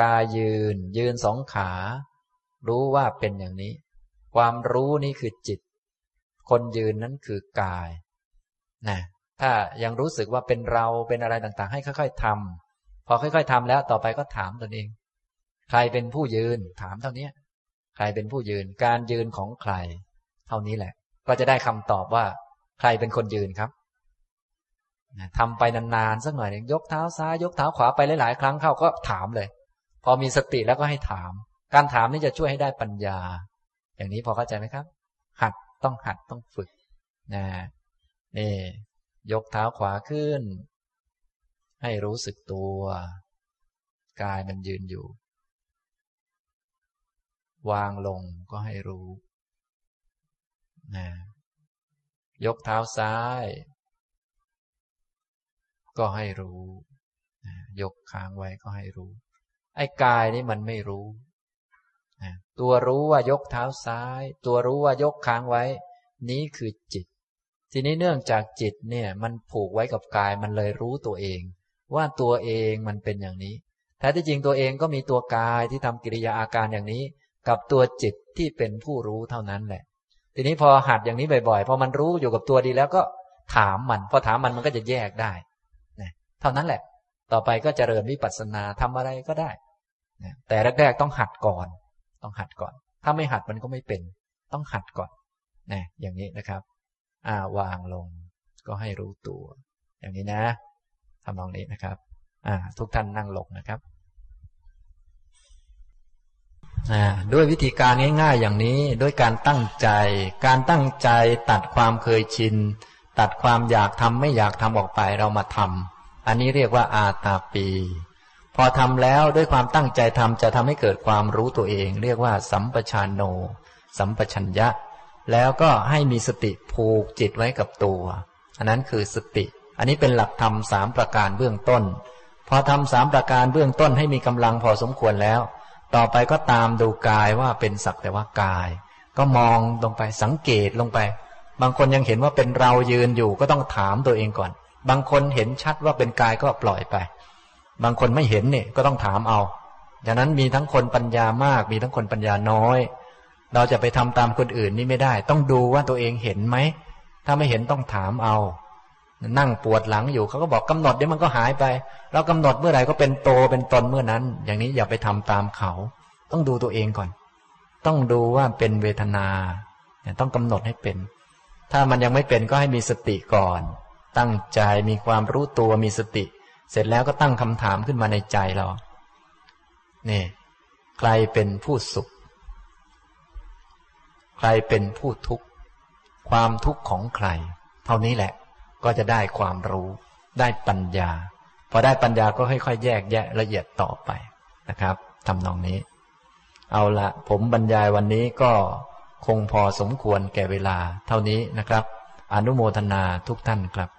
กายยืนยืนสองขารู้ว่าเป็นอย่างนี้ความรู้นี่คือจิตคนยืนนั้นคือกายนะถ้ายังรู้สึกว่าเป็นเราเป็นอะไรต่างๆให้ค่อยๆทำพอค่อยๆทำแล้วต่อไปก็ถามตนเองใครเป็นผู้ยืนถามเท่านี้ใครเป็นผู้ยืนการยืนของใครเท่านี้แหละก็จะได้คำตอบว่าใครเป็นคนยืนครับนะทำไปนานๆสักหน่อยนึงยกเท้าซ้ายยกเท้าขวาไปหลายๆครั้งเข้าก็ถามเลยพอมีสติแล้วก็ให้ถามการถามนี่จะช่วยให้ได้ปัญญาอย่างนี้พอเข้าใจไหมครับหัดต้องหัดต้องฝึกนะนี่ยกเท้าขวาขึ้นให้รู้สึกตัวกายมันยืนอยู่วางลงก็ให้รู้นะยกเท้าซ้ายก็ให้รู้นะยกค้างไว้ก็ให้รู้ไอ้กายนี่มันไม่รู้ตัวรู้ว่ายกเท้าซ้ายตัวรู้ว่ายกค้างไว้นี้คือจิตทีนี้เนื่องจากจิตเนี่ยมันผูกไว้กับกายมันเลยรู้ตัวเองว่าตัวเองมันเป็นอย่างนี้แท้ที่จริงตัวเองก็มีตัวกายที่ทำกิริยาอาการอย่างนี้กับตัวจิตที่เป็นผู้รู้เท่านั้นแหละทีนี้พอหัดอย่างนี้บ่อยๆพอมันรู้อยู่กับตัวดีแล้วก็ถามมันพอถามมันมันก็จะแยกได้นะเท่านั้นแหละต่อไปก็เจริญวิปัสสนาทำอะไรก็ได้นะแต่แรกๆต้องหัดก่อนต้องหัดก่อนถ้าไม่หัดมันก็ไม่เป็นต้องหัดก่อนนะอย่างนี้นะครับอ่าวางลงก็ให้รู้ตัวอย่างนี้นะทำตรงนี้นะครับอ่าทุกท่านนั่งลงนะครับอ่าด้วยวิธีการง่ายๆอย่างนี้ด้วยการตั้งใจการตั้งใจตัดความเคยชินตัดความอยากทำไม่อยากทำออกไปเรามาทำอันนี้เรียกว่าอาตาปีพอทำแล้วด้วยความตั้งใจทำจะทำให้เกิดความรู้ตัวเองเรียกว่าสัมปชานโนสัมปชัญญะแล้วก็ให้มีสติผูกจิตไว้กับตัวอันนั้นคือสติอันนี้เป็นหลักธรรมสามประการเบื้องต้นพอทำสามประการเบื้องต้นให้มีกำลังพอสมควรแล้วต่อไปก็ตามดูกายว่าเป็นสักแต่ว่ากายก็มองลงไปสังเกตลงไปบางคนยังเห็นว่าเป็นเรายืนอยู่ก็ต้องถามตัวเองก่อนบางคนเห็นชัดว่าเป็นกายก็ปล่อยไปบางคนไม่เห็นเนี่ยก็ต้องถามเอาดังนั้นมีทั้งคนปัญญามากมีทั้งคนปัญญาน้อยเราจะไปทำตามคนอื่นนี่ไม่ได้ต้องดูว่าตัวเองเห็นไหมถ้าไม่เห็นต้องถามเอานั่งปวดหลังอยู่เขาก็บอกกำหนดเดี๋ยวมันก็หายไปเรากำหนดเมื่อไหร่ก็เป็นโตเป็นตนเมื่อนั้นอย่างนี้อย่าไปทำตามเขาต้องดูตัวเองก่อนต้องดูว่าเป็นเวทนาต้องกำหนดให้เป็นถ้ามันยังไม่เป็นก็ให้มีสติก่อนตั้งใจมีความรู้ตัวมีสติเสร็จแล้วก็ตั้งคำถามขึ้นมาในใจเรานี่ใครเป็นผู้สุขใครเป็นผู้ทุกข์ความทุกข์ของใครเท่านี้แหละก็จะได้ความรู้ได้ปัญญาพอได้ปัญญาก็ค่อยๆแยกแยะละเอียดต่อไปนะครับทำนองนี้เอาละผมบรรยายวันนี้ก็ คงพอสมควรแก่เวลาเท่านี้นะครับอนุโมทนาทุกท่านครับ